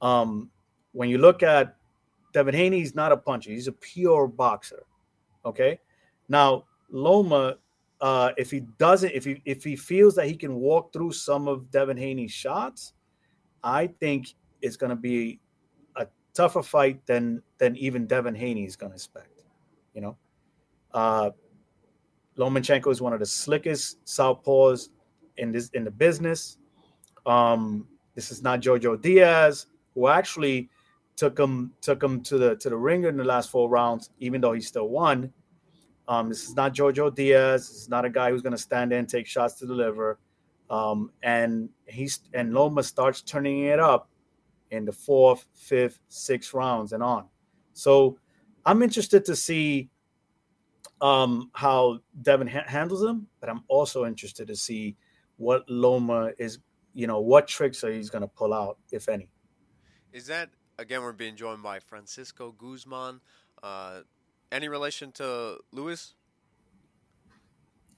Um, when you look at Devin Haney, he's not a puncher. He's a pure boxer, okay? Now, Loma, uh, if he doesn't, if he, if he feels that he can walk through some of Devin Haney's shots, I think it's going to be a tougher fight than than even Devin Haney is going to expect. You know, uh, Lomachenko is one of the slickest southpaws in this in the business. Um, this is not Jojo Diaz, who actually took him took him to the to the ringer in the last four rounds, even though he still won. Um, this is not Jojo Diaz. This is not a guy who's going to stand in, take shots to the liver. Um, and he's and Loma starts turning it up in the fourth, fifth, sixth rounds and on. So I'm interested to see um, how Devin ha- handles him, but I'm also interested to see what Loma is, you know, what tricks are he's going to pull out, if any. Is that, again, we're being joined by Francisco Guzman. Uh, any relation to Luis?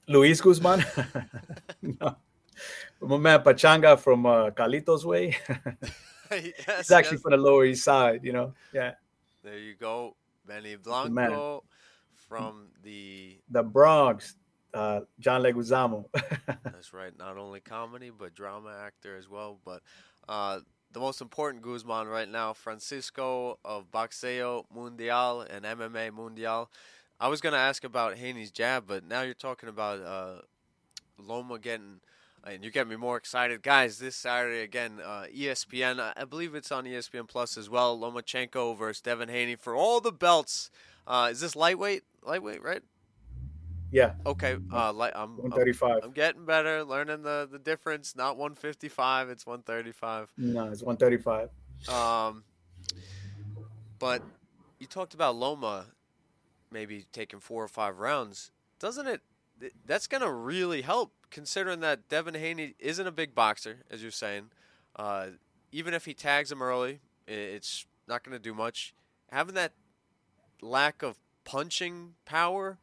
Luis Guzman? No. My man Pachanga from uh, Carlitos Way. yes, it's actually yes. from the Lower East Side, you know. Yeah. There you go. Manny Blanco man. from the... The Bronx. Uh, John Leguizamo. That's right. Not only comedy, but drama actor as well. But uh, the most important Guzman right now, Francisco of Boxeo Mundial and M M A Mundial. I was going to ask about Haney's jab, but now you're talking about uh, Loma getting... And you get me more excited. Guys, this Saturday, again, uh, E S P N. I believe it's on E S P N Plus as well. Lomachenko versus Devin Haney for all the belts. Uh, is this lightweight? Lightweight, right? Yeah. Okay. Uh, light, I'm, one thirty-five. I'm, I'm getting better, learning the, the difference. Not one fifty-five. It's one thirty-five. No, it's one thirty-five. Um, but you talked about Loma maybe taking four or five rounds. Doesn't it? That's going to really help, considering that Devin Haney isn't a big boxer, as you're saying. Uh, even if he tags him early, it's not going to do much. Having that lack of punching power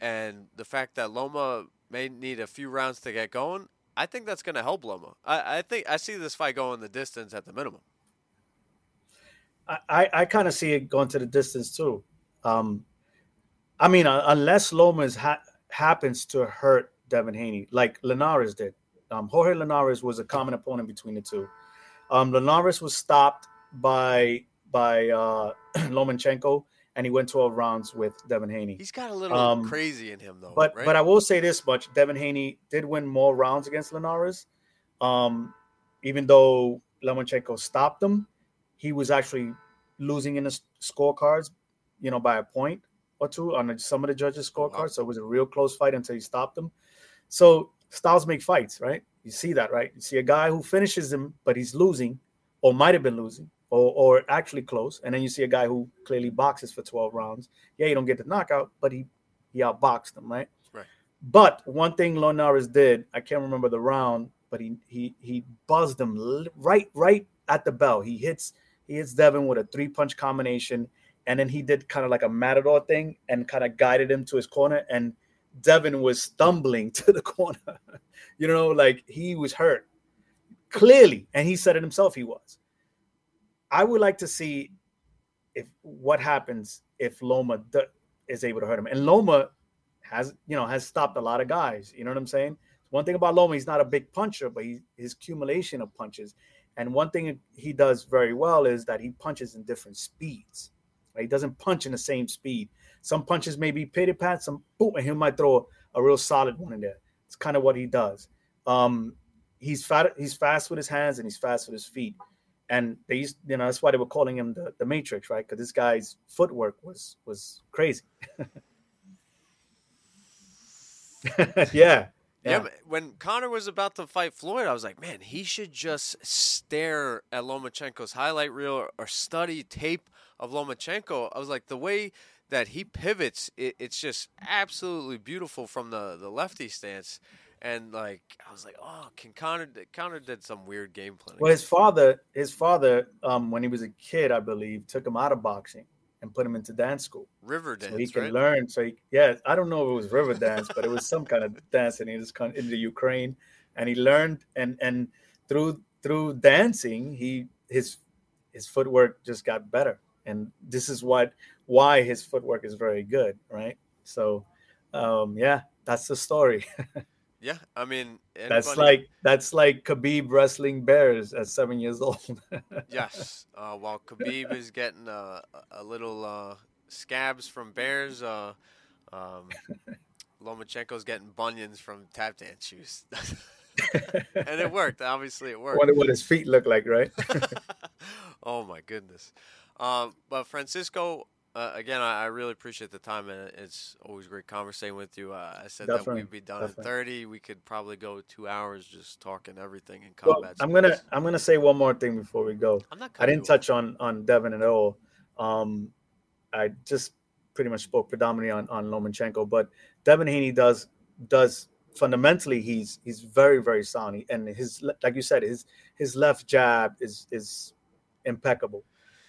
and the fact that Loma may need a few rounds to get going, I think that's going to help Loma. I, I think I see this fight going the distance at the minimum. I, I, I kind of see it going to the distance too. Um, I mean, uh, unless Loma is ha- happens to hurt Devin Haney, like Linares did. Um, Jorge Linares was a common opponent between the two. Um, Linares was stopped by by uh, Lomachenko, and he went twelve rounds with Devin Haney. He's got a little um, crazy in him, though. But right? but I will say this much: Devin Haney did win more rounds against Linares, um, even though Lomachenko stopped him. He was actually losing in the scorecards, you know, by a point or two on some of the judges' scorecards. Wow. So it was a real close fight until he stopped him. So styles make fights, right? You see that, right? You see a guy who finishes him, but he's losing or might have been losing or or actually close. And then you see a guy who clearly boxes for twelve rounds. Yeah, you don't get the knockout, but he, he outboxed him, right? Right. But one thing Linares did, I can't remember the round, but he he he buzzed him right right at the bell. He hits he hits Devin with a three-punch combination, and then he did kind of like a matador thing and kind of guided him to his corner, and Devin was stumbling to the corner. You know, like he was hurt clearly, and he said it himself, he was. I would like to see if what happens if Loma d- is able to hurt him. And Loma has, you know, has stopped a lot of guys. You know what I'm saying? One thing about Loma, he's not a big puncher, but he, his accumulation of punches. And one thing he does very well is that he punches in different speeds. Like, he doesn't punch in the same speed. Some punches may be pity-pat, some boom, and he might throw a, a real solid one in there. It's kind of what he does. Um, he's fat, he's fast with his hands, and he's fast with his feet. And they used, you know, that's why they were calling him the, the Matrix, right? Because this guy's footwork was was crazy. yeah. Yeah. yeah, when Conor was about to fight Floyd, I was like, man, he should just stare at Lomachenko's highlight reel or, or study tape of Lomachenko. I was like, the way that he pivots, it, it's just absolutely beautiful from the, the lefty stance. And like, I was like, oh, can Conor Conor did some weird game planning. Well, his father, his father, um, when he was a kid, I believe, took him out of boxing and put him into dance school. River dance, so he can right? learn. So he, yeah, I don't know if it was river dance, but it was some kind of dance, and he was kind of into Ukraine, and he learned, and and through through dancing, he his his footwork just got better, and this is what why his footwork is very good, right? So, um, yeah, that's the story. yeah, I mean, anybody... that's like that's like Khabib wrestling bears at seven years old. yes, uh, while Khabib is getting a, a little uh, scabs from bears, uh, um, Lomachenko's getting bunions from tap dance shoes, and it worked. Obviously, it worked. Wonder what his feet look like, right? oh my goodness! Uh, but Francisco. Uh, again, I, I really appreciate the time, and it's always great conversating with you. Uh, I said definitely, that we'd be done definitely. at thirty. We could probably go two hours just talking everything in combat. Well, I'm gonna I'm gonna say one more thing before we go. I'm not I didn't to touch on, on Devin at all. Um, I just pretty much spoke predominantly on, on Lomachenko, but Devin Haney does does fundamentally he's he's very very sound, and his like you said his his left jab is is impeccable.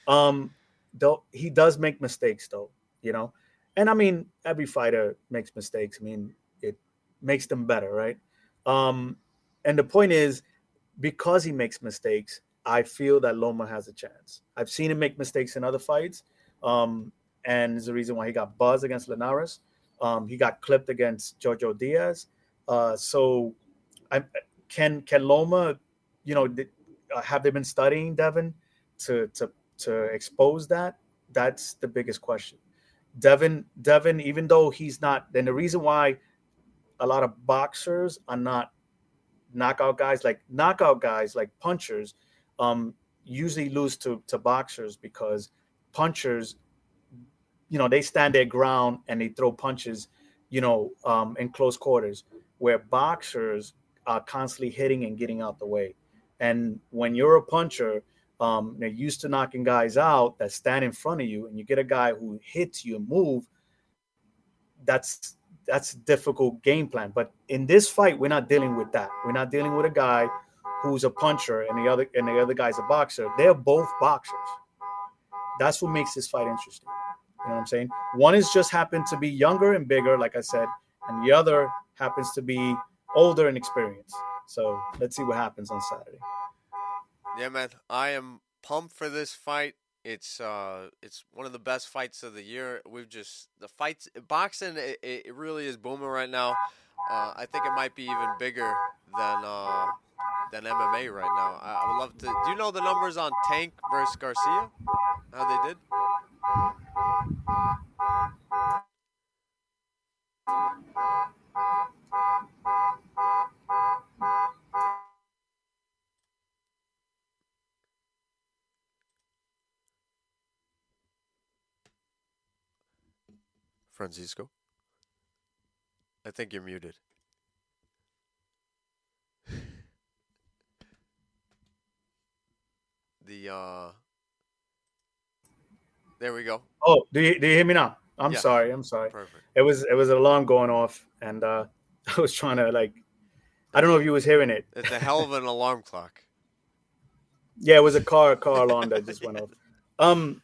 Um. Though he does make mistakes, though, you know, and I mean, every fighter makes mistakes. I mean, it makes them better, right? Um, and the point is, because he makes mistakes, I feel that Loma has a chance. I've seen him make mistakes in other fights, um, and it's the reason why he got buzzed against Linares. Um, he got clipped against Jojo Diaz. Uh, so, I can can Loma, you know, th- have they been studying Devin to to to expose that? That's the biggest question. Devin, Devin, even though he's not, then the reason why a lot of boxers are not knockout guys, like knockout guys, like punchers, um, usually lose to, to boxers because punchers, you know, they stand their ground and they throw punches, you know, um, in close quarters, where boxers are constantly hitting and getting out the way. And when you're a puncher, Um, they're used to knocking guys out that stand in front of you, and you get a guy who hits you and move. That's that's a difficult game plan. But in this fight, we're not dealing with that. We're not dealing with a guy who's a puncher and the other and the other guy's a boxer. They're both boxers. That's what makes this fight interesting. You know what I'm saying? One is just happened to be younger and bigger, like I said, and the other happens to be older and experienced. So let's see what happens on Saturday. Yeah, man, I am pumped for this fight. It's uh, it's one of the best fights of the year. We've just the fights, boxing, it, it really is booming right now. Uh, I think it might be even bigger than uh, than M M A right now. I, I would love to. Do you know the numbers on Tank versus Garcia? How they did? Francisco, I think you're muted. the uh, there we go. Oh, do you do you hear me now? I'm yeah. sorry. I'm sorry. Perfect. It was it was an alarm going off, and uh, I was trying to like, I don't know if you was hearing it. It's a hell of an alarm clock. Yeah, it was a car car alarm that just went off. Um,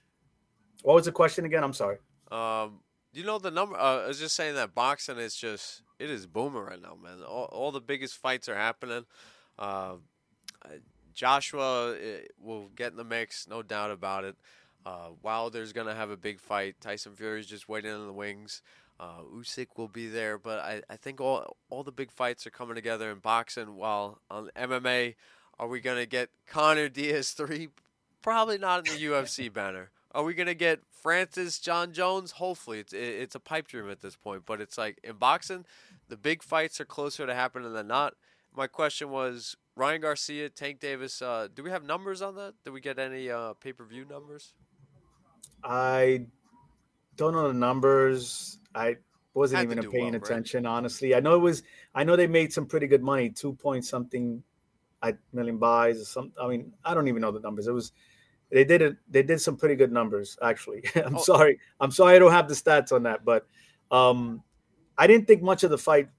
what was the question again? I'm sorry. Um. You know the number. Uh, I was just saying that boxing is just it is booming right now, man. All, all the biggest fights are happening. Uh, Joshua it, will get in the mix, no doubt about it. Uh, Wilder's gonna have a big fight. Tyson Fury's just waiting in the wings. Uh, Usyk will be there, but I, I think all all the big fights are coming together in boxing. While on M M A, are we going to get Conor Diaz three? Probably not in the U F C banner. Are we going to get Francis John Jones? Hopefully. It's, it, it's a pipe dream at this point, but it's like in boxing, the big fights are closer to happening than not. My question was, Ryan Garcia, Tank Davis, uh, do we have numbers on that? Did we get any uh, pay-per-view numbers? I don't know the numbers. I wasn't Had even paying well, attention, right? Honestly. I know it was. I know they made some pretty good money, two point something million buys or something. I mean, I don't even know the numbers. It was they did it. They did some pretty good numbers, actually. I'm oh. sorry. I'm sorry I don't have the stats on that, but um, I didn't think much of the fight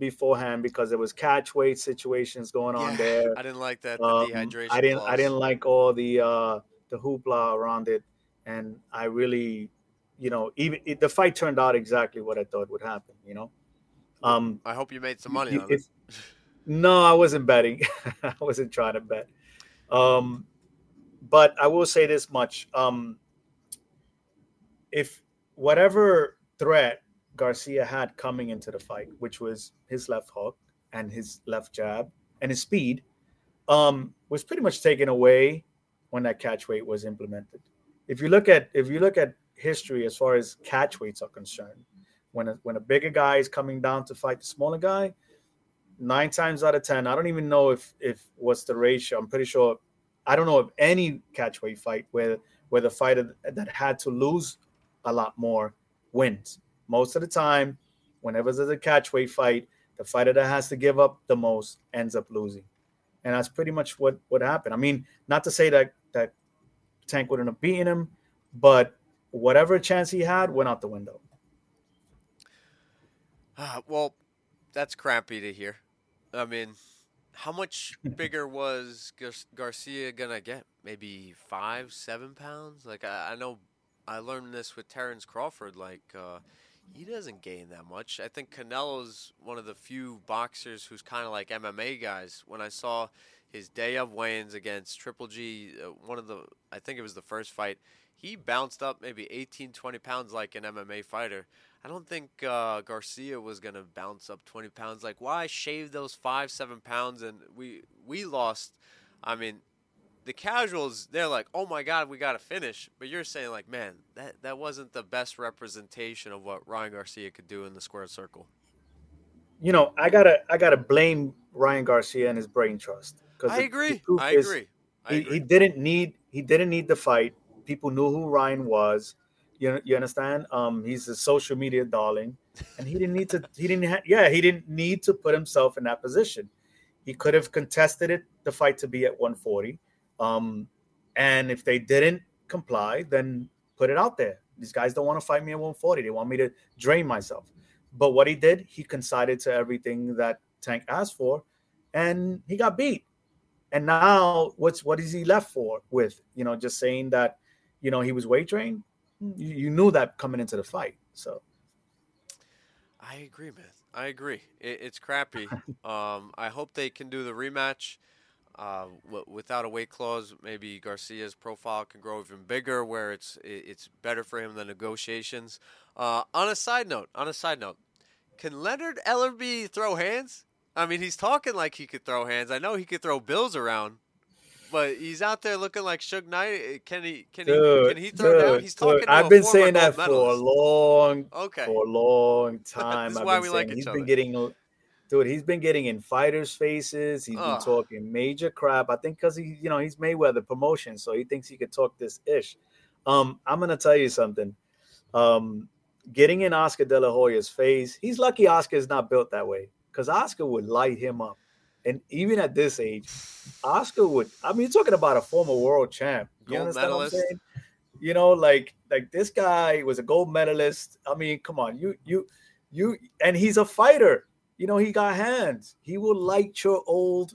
beforehand because there was catch weight situations going yeah, on there. I didn't like that the um, dehydration. I didn't. Loss. I didn't like all the uh, the hoopla around it, and I really, you know, even it, the fight turned out exactly what I thought would happen. You know, um, I hope you made some money it, on it. it. No, I wasn't betting. I wasn't trying to bet. Um, but I will say this much. Um, if whatever threat Garcia had coming into the fight, which was his left hook and his left jab and his speed, um, was pretty much taken away when that catch weight was implemented. If you look at if you look at history as far as catch weights are concerned, when a, when a bigger guy is coming down to fight the smaller guy, nine times out of ten, I don't even know if if what's the ratio. I'm pretty sure I don't know of any catchweight fight where where the fighter that had to lose a lot more wins. Most of the time, whenever there's a catchweight fight, the fighter that has to give up the most ends up losing, and that's pretty much what what happened. I mean, not to say that that Tank wouldn't have beaten him, but whatever chance he had went out the window. Uh, well, that's crappy to hear. I mean, how much bigger was Gar- Garcia going to get? Maybe five, seven pounds? Like, I, I know I learned this with Terrence Crawford. Like, uh, he doesn't gain that much. I think Canelo's one of the few boxers who's kind of like M M A guys. When I saw his day of weigh-ins against Triple G, uh, one of the, I think it was the first fight, he bounced up maybe eighteen, twenty pounds like an M M A fighter. I don't think uh, Garcia was going to bounce up twenty pounds. Like, why shave those five, seven pounds? And we we lost. I mean, the casuals, they're like, oh, my God, we got to finish. But you're saying, like, man, that, that wasn't the best representation of what Ryan Garcia could do in the square circle. You know, I gotta I gotta blame Ryan Garcia and his brain trust. I agree. I agree. I agree. He, he didn't need he didn't need the fight. People knew who Ryan was. You you understand? Um, he's a social media darling, and he didn't need to. He didn't. Ha- yeah, he didn't need to put himself in that position. He could have contested it, the fight to be at one forty, um, and if they didn't comply, then put it out there. These guys don't want to fight me at one forty. They want me to drain myself. But what he did, he conceded to everything that Tank asked for, and he got beat. And now, what's what is he left for with? You know, just saying that, you know, he was weight drained. You knew that coming into the fight, so I agree, man. I agree. It, it's crappy. um, I hope they can do the rematch uh, w- without a weight clause. Maybe Garcia's profile can grow even bigger, where it's it, it's better for him than negotiations. Uh, on a side note, on a side note, can Leonard Ellerbe throw hands? I mean, he's talking like he could throw hands. I know he could throw bills around. But he's out there looking like Suge Knight. Can he? Can dude, he? Can he throw dude, down? He's talking. Dude, I've been saying that medals. for a long, okay. for a long time. This is I've why been we like each he's other. Been getting, dude. He's been getting in fighters' faces. He's oh. been talking major crap. I think because he, you know, he's Mayweather promotion, so he thinks he could talk this ish. Um, I'm gonna tell you something. Um, getting in Oscar De La Hoya's face. He's lucky Oscar is not built that way, because Oscar would light him up. And even at this age, Oscar would, I mean, you're talking about a former world champ. You gold medalist. What I'm saying? You know, like, like this guy was a gold medalist. I mean, come on, you, you, you, and he's a fighter. You know, he got hands. He will light your old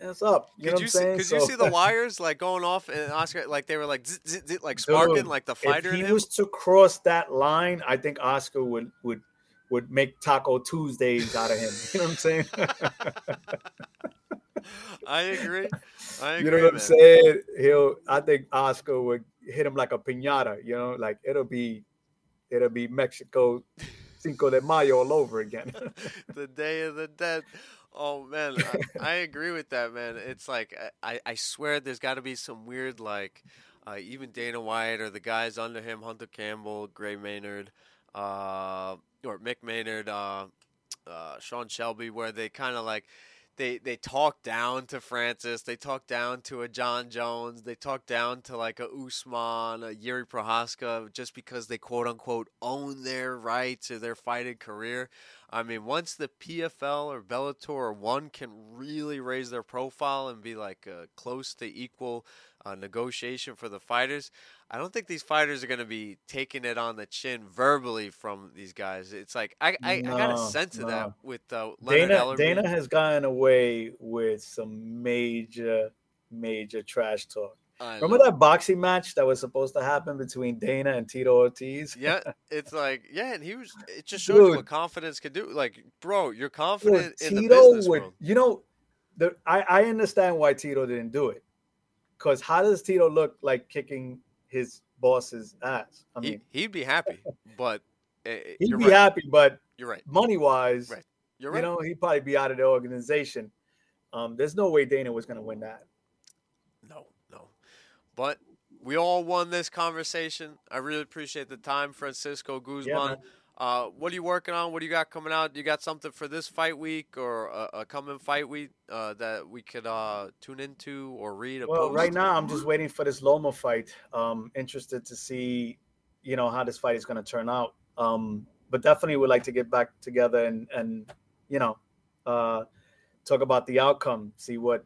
ass up. You could know what you I'm see, saying? Because so, you see the wires like going off, and Oscar, like they were like, z- z- z- like sparking, dude, like the fighter. If he in him. was to cross that line, I think Oscar would, would, would make Taco Tuesdays out of him. You know what I'm saying? I agree. I agree. You know what man. I'm saying? He'll. I think Oscar would hit him like a piñata. You know, like it'll be, it'll be Mexico Cinco de Mayo all over again. The Day of the Dead. Oh, man, I, I agree with that, man. It's like I, I swear there's got to be some weird, like, uh, even Dana White or the guys under him, Hunter Campbell, Gray Maynard, uh, or Mick Maynard, uh, uh, Sean Shelby, where they kind of like they, they talk down to Francis. They talk down to a John Jones. They talk down to like a Usman, a Jiří Procházka, just because they, quote unquote, own their rights or their fighting career. I mean, once the P F L or Bellator or one can really raise their profile and be like uh, close to equal uh, negotiation for the fighters, I don't think these fighters are going to be taking it on the chin verbally from these guys. It's like I I, no, I got a sense no. of that with uh, Leonard Dana. Dana has gotten away with some major, major trash talk. I Remember know. that boxing match that was supposed to happen between Dana and Tito Ortiz? Yeah, it's like, yeah, and he was, it just shows Dude. what confidence can do. Like, bro, you're confident Dude, in Tito the business would, world. You know, the, I, I understand why Tito didn't do it. Because how does Tito look like kicking his boss's ass? I mean, he, He'd be happy, but... Uh, he'd you're be right. happy, but you're right. money-wise, right. You're right. you know, he'd probably be out of the organization. Um, there's no way Dana was going to win that. No. But we all won this conversation. I really appreciate the time, Francisco Guzman. Yeah, uh, what are you working on? What do you got coming out? You got something for this fight week or a, a coming fight week uh, that we could uh, tune into or read? A well, post? Right now I'm just waiting for this Loma fight. Um, interested to see, you know, how this fight is going to turn out. Um, but definitely would like to get back together and, and you know, uh, talk about the outcome, see what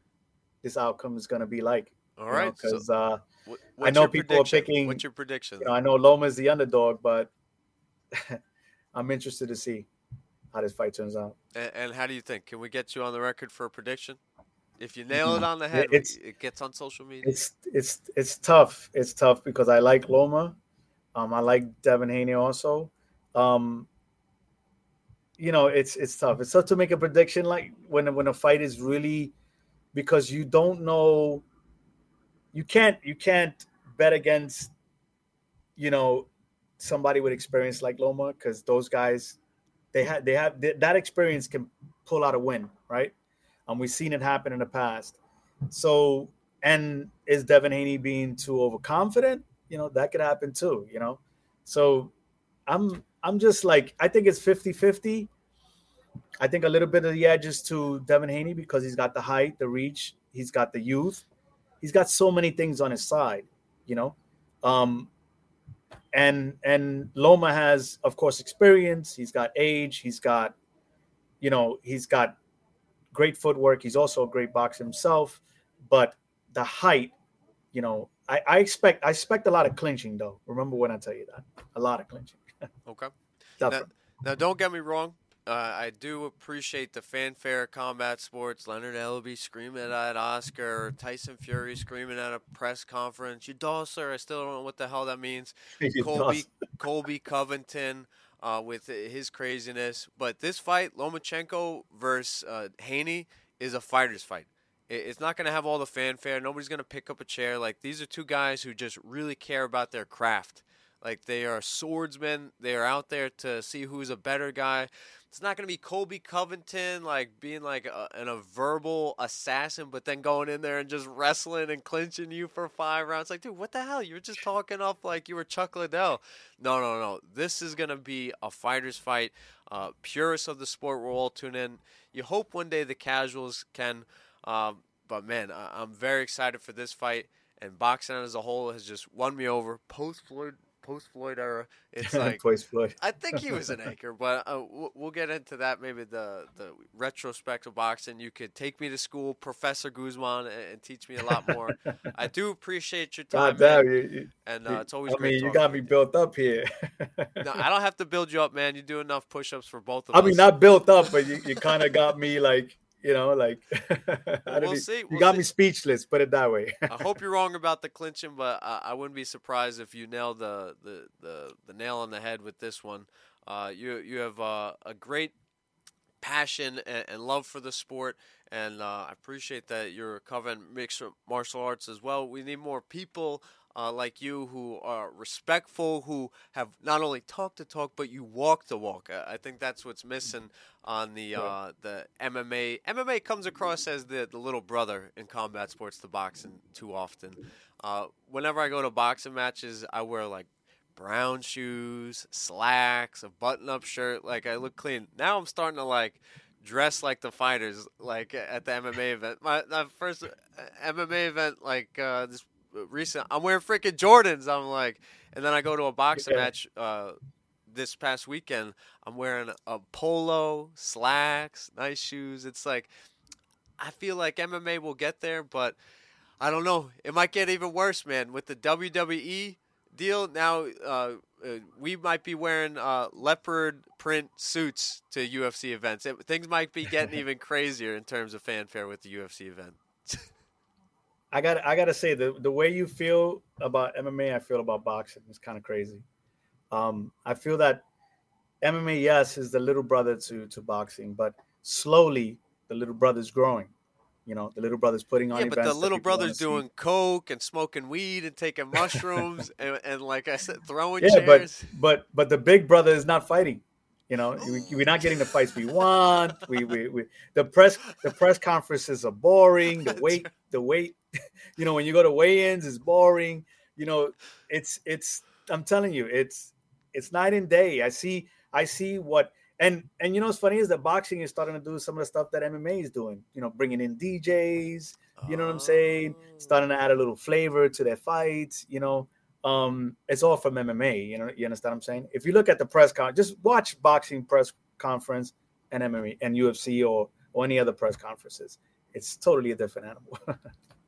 this outcome is going to be like. All right, because so, uh, I know people are picking. What's your prediction? You know, I know Loma's the underdog, but I'm interested to see how this fight turns out. And, and how do you think? Can we get you on the record for a prediction? If you nail it on the head, it's, it gets on social media. It's it's it's tough. It's tough because I like Loma. Um, I like Devin Haney also. Um, you know, it's it's tough. It's tough to make a prediction like when when a fight is really because you don't know. You can't you can't bet against, you know, somebody with experience like Loma because those guys, they have they have they, that experience can pull out a win, right? And um, we've seen it happen in the past. So, and is Devin Haney being too overconfident? You know, that could happen too. You know, so I'm I'm just like I think it's fifty-fifty. I think a little bit of the edges to Devin Haney because he's got the height, the reach, he's got the youth. He's got so many things on his side, you know, um, and and Loma has, of course, experience. He's got age. He's got, you know, he's got great footwork. He's also a great boxer himself. But the height, you know, I, I expect I expect a lot of clinching, though. Remember when I tell you that? A lot of clinching. Okay. Now, now, don't get me wrong. Uh, I do appreciate the fanfare of combat sports. Leonard Ellerbe screaming at Oscar, Tyson Fury screaming at a press conference. You dosser, I still don't know what the hell that means. Colby, Colby Covington uh, with his craziness. But this fight, Lomachenko versus uh, Haney, is a fighter's fight. It's not going to have all the fanfare. Nobody's going to pick up a chair. Like, these are two guys who just really care about their craft. Like, they are swordsmen. They are out there to see who's a better guy. It's not going to be Colby Covington, like, being, like, a, an, a verbal assassin, but then going in there and just wrestling and clinching you for five rounds. Like, dude, what the hell? You were just talking up like you were Chuck Liddell. No, no, no. This is going to be a fighter's fight. Uh, purists of the sport will all tune in. You hope one day the casuals can. Um, but, man, I, I'm very excited for this fight. And boxing as a whole has just won me over. Post-Floyd. Post-Floyd era, it's like, Floyd. I think he was an anchor, but uh, we'll get into that. Maybe the, the retrospective boxing. You could take me to school, Professor Guzman, and, and teach me a lot more. I do appreciate your time, God, man. You, you, and uh, it's always I great mean, you got me built up here. No, I don't have to build you up, man. You do enough push-ups for both of I us. I mean, not built up, but you, you kind of got me like... You know, like, well, we'll see. You we'll got see. me speechless, put it that way. I hope you're wrong about the clinching, but I, I wouldn't be surprised if you nailed the, the, the, the nail on the head with this one. Uh, you you have uh, a great passion and, and love for the sport, and uh, I appreciate that you're covering mixed martial arts as well. We need more people uh, like you who are respectful, who have not only talked the talk, but you walk the walk. I think that's what's missing on the uh, the M M A. M M A comes across as the, the little brother in combat sports to boxing too often. Uh, whenever I go to boxing matches, I wear, like, brown shoes, slacks, a button-up shirt. Like, I look clean. Now I'm starting to, like, dress like the fighters, like, at the M M A event. My, my first M M A event, like, uh, this recent, I'm wearing freaking Jordans. I'm like, and then I go to a boxing yeah. match uh, this past weekend. I'm wearing a polo, slacks, nice shoes. It's like, I feel like M M A will get there, but I don't know. It might get even worse, man, with the W W E deal. Now uh, uh, we might be wearing uh, leopard print suits to U F C events. It, things might be getting even crazier in terms of fanfare with the U F C event. I got I got to say, the, the way you feel about M M A, I feel about boxing. It's kind of crazy. Um, I feel that M M A, yes, is the little brother to, to boxing, but slowly the little brother's growing. You know, the little brother's putting on yeah, events. Yeah, but the little brother's doing see. coke and smoking weed and taking mushrooms and, and, like I said, throwing yeah, chairs. Yeah, but, but but the big brother is not fighting. You know, we, we're not getting the fights we want. We, we we the press the press conferences are boring. The weight the weight, you know, when you go to weigh-ins, it's boring. You know, it's it's. I'm telling you, it's it's night and day. I see I see what. And, and you know, what's funny is that boxing is starting to do some of the stuff that M M A is doing, you know, bringing in D Js, you know oh. what I'm saying? Starting to add a little flavor to their fights, you know, um, it's all from M M A. You know, you understand what I'm saying? If you look at the press con, just watch boxing press conference and M M A and U F C or, or any other press conferences. It's totally a different animal.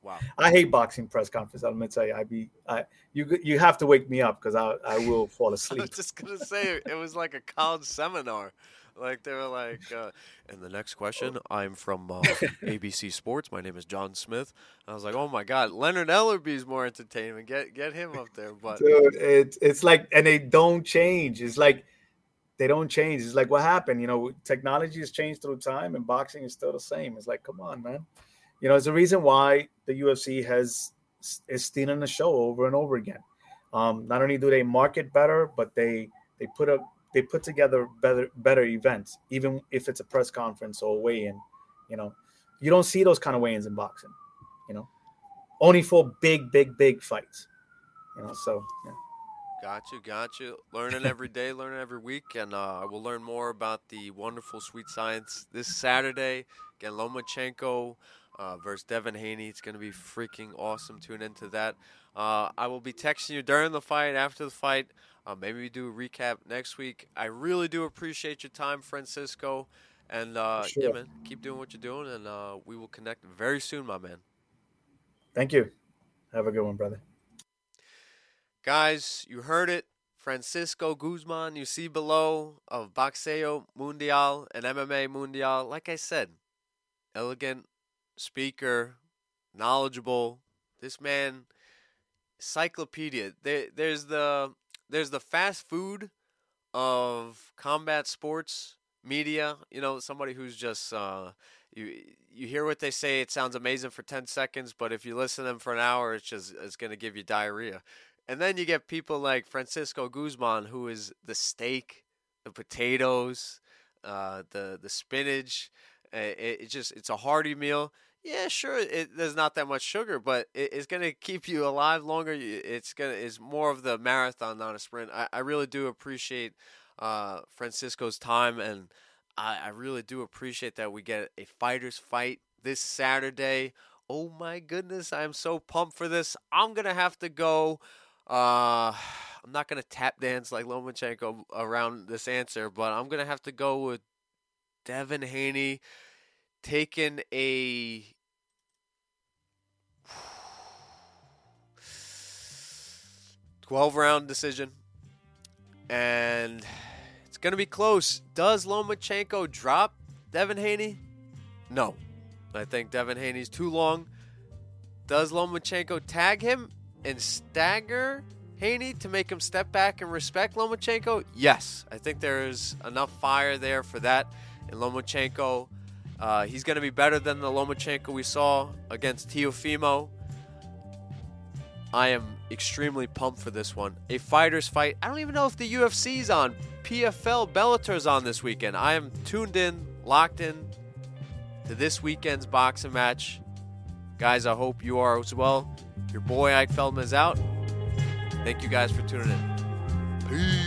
Wow. I hate boxing press conference. I'm gonna tell you, I be, I you you have to wake me up because I I will fall asleep. I was just gonna say it was like a college seminar, like they were like, uh, and the next question, I'm from uh, A B C Sports. My name is John Smith. I was like, oh my God, Leonard Ellerby's more entertainment. Get get him up there, but dude, it's it's like, and they don't change. It's like they don't change. It's like what happened? You know, technology has changed through time, and boxing is still the same. It's like, come on, man. You know, it's the reason why the U F C has is stealing the show over and over again. Um, not only do they market better, but they they put up they put together better better events, even if it's a press conference or a weigh-in. You know, you don't see those kind of weigh-ins in boxing. You know, only for big, big, big fights. You know, so yeah. Got you, got you. Learning every day, learning every week, and uh, we'll learn more about the wonderful sweet science this Saturday. Again, Lomachenko. Uh, versus Devin Haney. It's going to be freaking awesome. Tune into that. Uh, I will be texting you during the fight, after the fight. Uh, maybe we do a recap next week. I really do appreciate your time, Francisco. And, uh, sure. yeah, man, keep doing what you're doing, and uh, we will connect very soon, my man. Thank you. Have a good one, brother. Guys, you heard it. Francisco Guzman, you see below, of Boxeo Mundial and M M A Mundial. Like I said, elegant speaker, knowledgeable. This man, encyclopedia. There, there's the there's the fast food of combat sports media. You know, somebody who's just uh, you you hear what they say. It sounds amazing for ten seconds, but if you listen to them for an hour, it's just it's gonna give you diarrhea. And then you get people like Francisco Guzman, who is the steak, the potatoes, uh, the the spinach. It, it just it's a hearty meal. Yeah, sure. It, there's not that much sugar, but it, it's gonna keep you alive longer. It's gonna it's more of the marathon, not a sprint. I, I really do appreciate uh, Francisco's time, and I, I really do appreciate that we get a fighter's fight this Saturday. Oh my goodness, I'm so pumped for this. I'm gonna have to go. Uh, I'm not gonna tap dance like Lomachenko around this answer, but I'm gonna have to go with Devin Haney taking a twelve round decision. And it's going to be close. Does Lomachenko drop Devin Haney? No. I think Devin Haney's too long. Does Lomachenko tag him and stagger Haney to make him step back and respect Lomachenko? Yes. I think there is enough fire there for that. And Lomachenko, uh, he's going to be better than the Lomachenko we saw against Teofimo. I am extremely pumped for this one. A fighter's fight. I don't even know if the U F C's on. P F L Bellator's on this weekend. I am tuned in, locked in to this weekend's boxing match. Guys, I hope you are as well. Your boy Ike Feldman is out. Thank you guys for tuning in. Peace.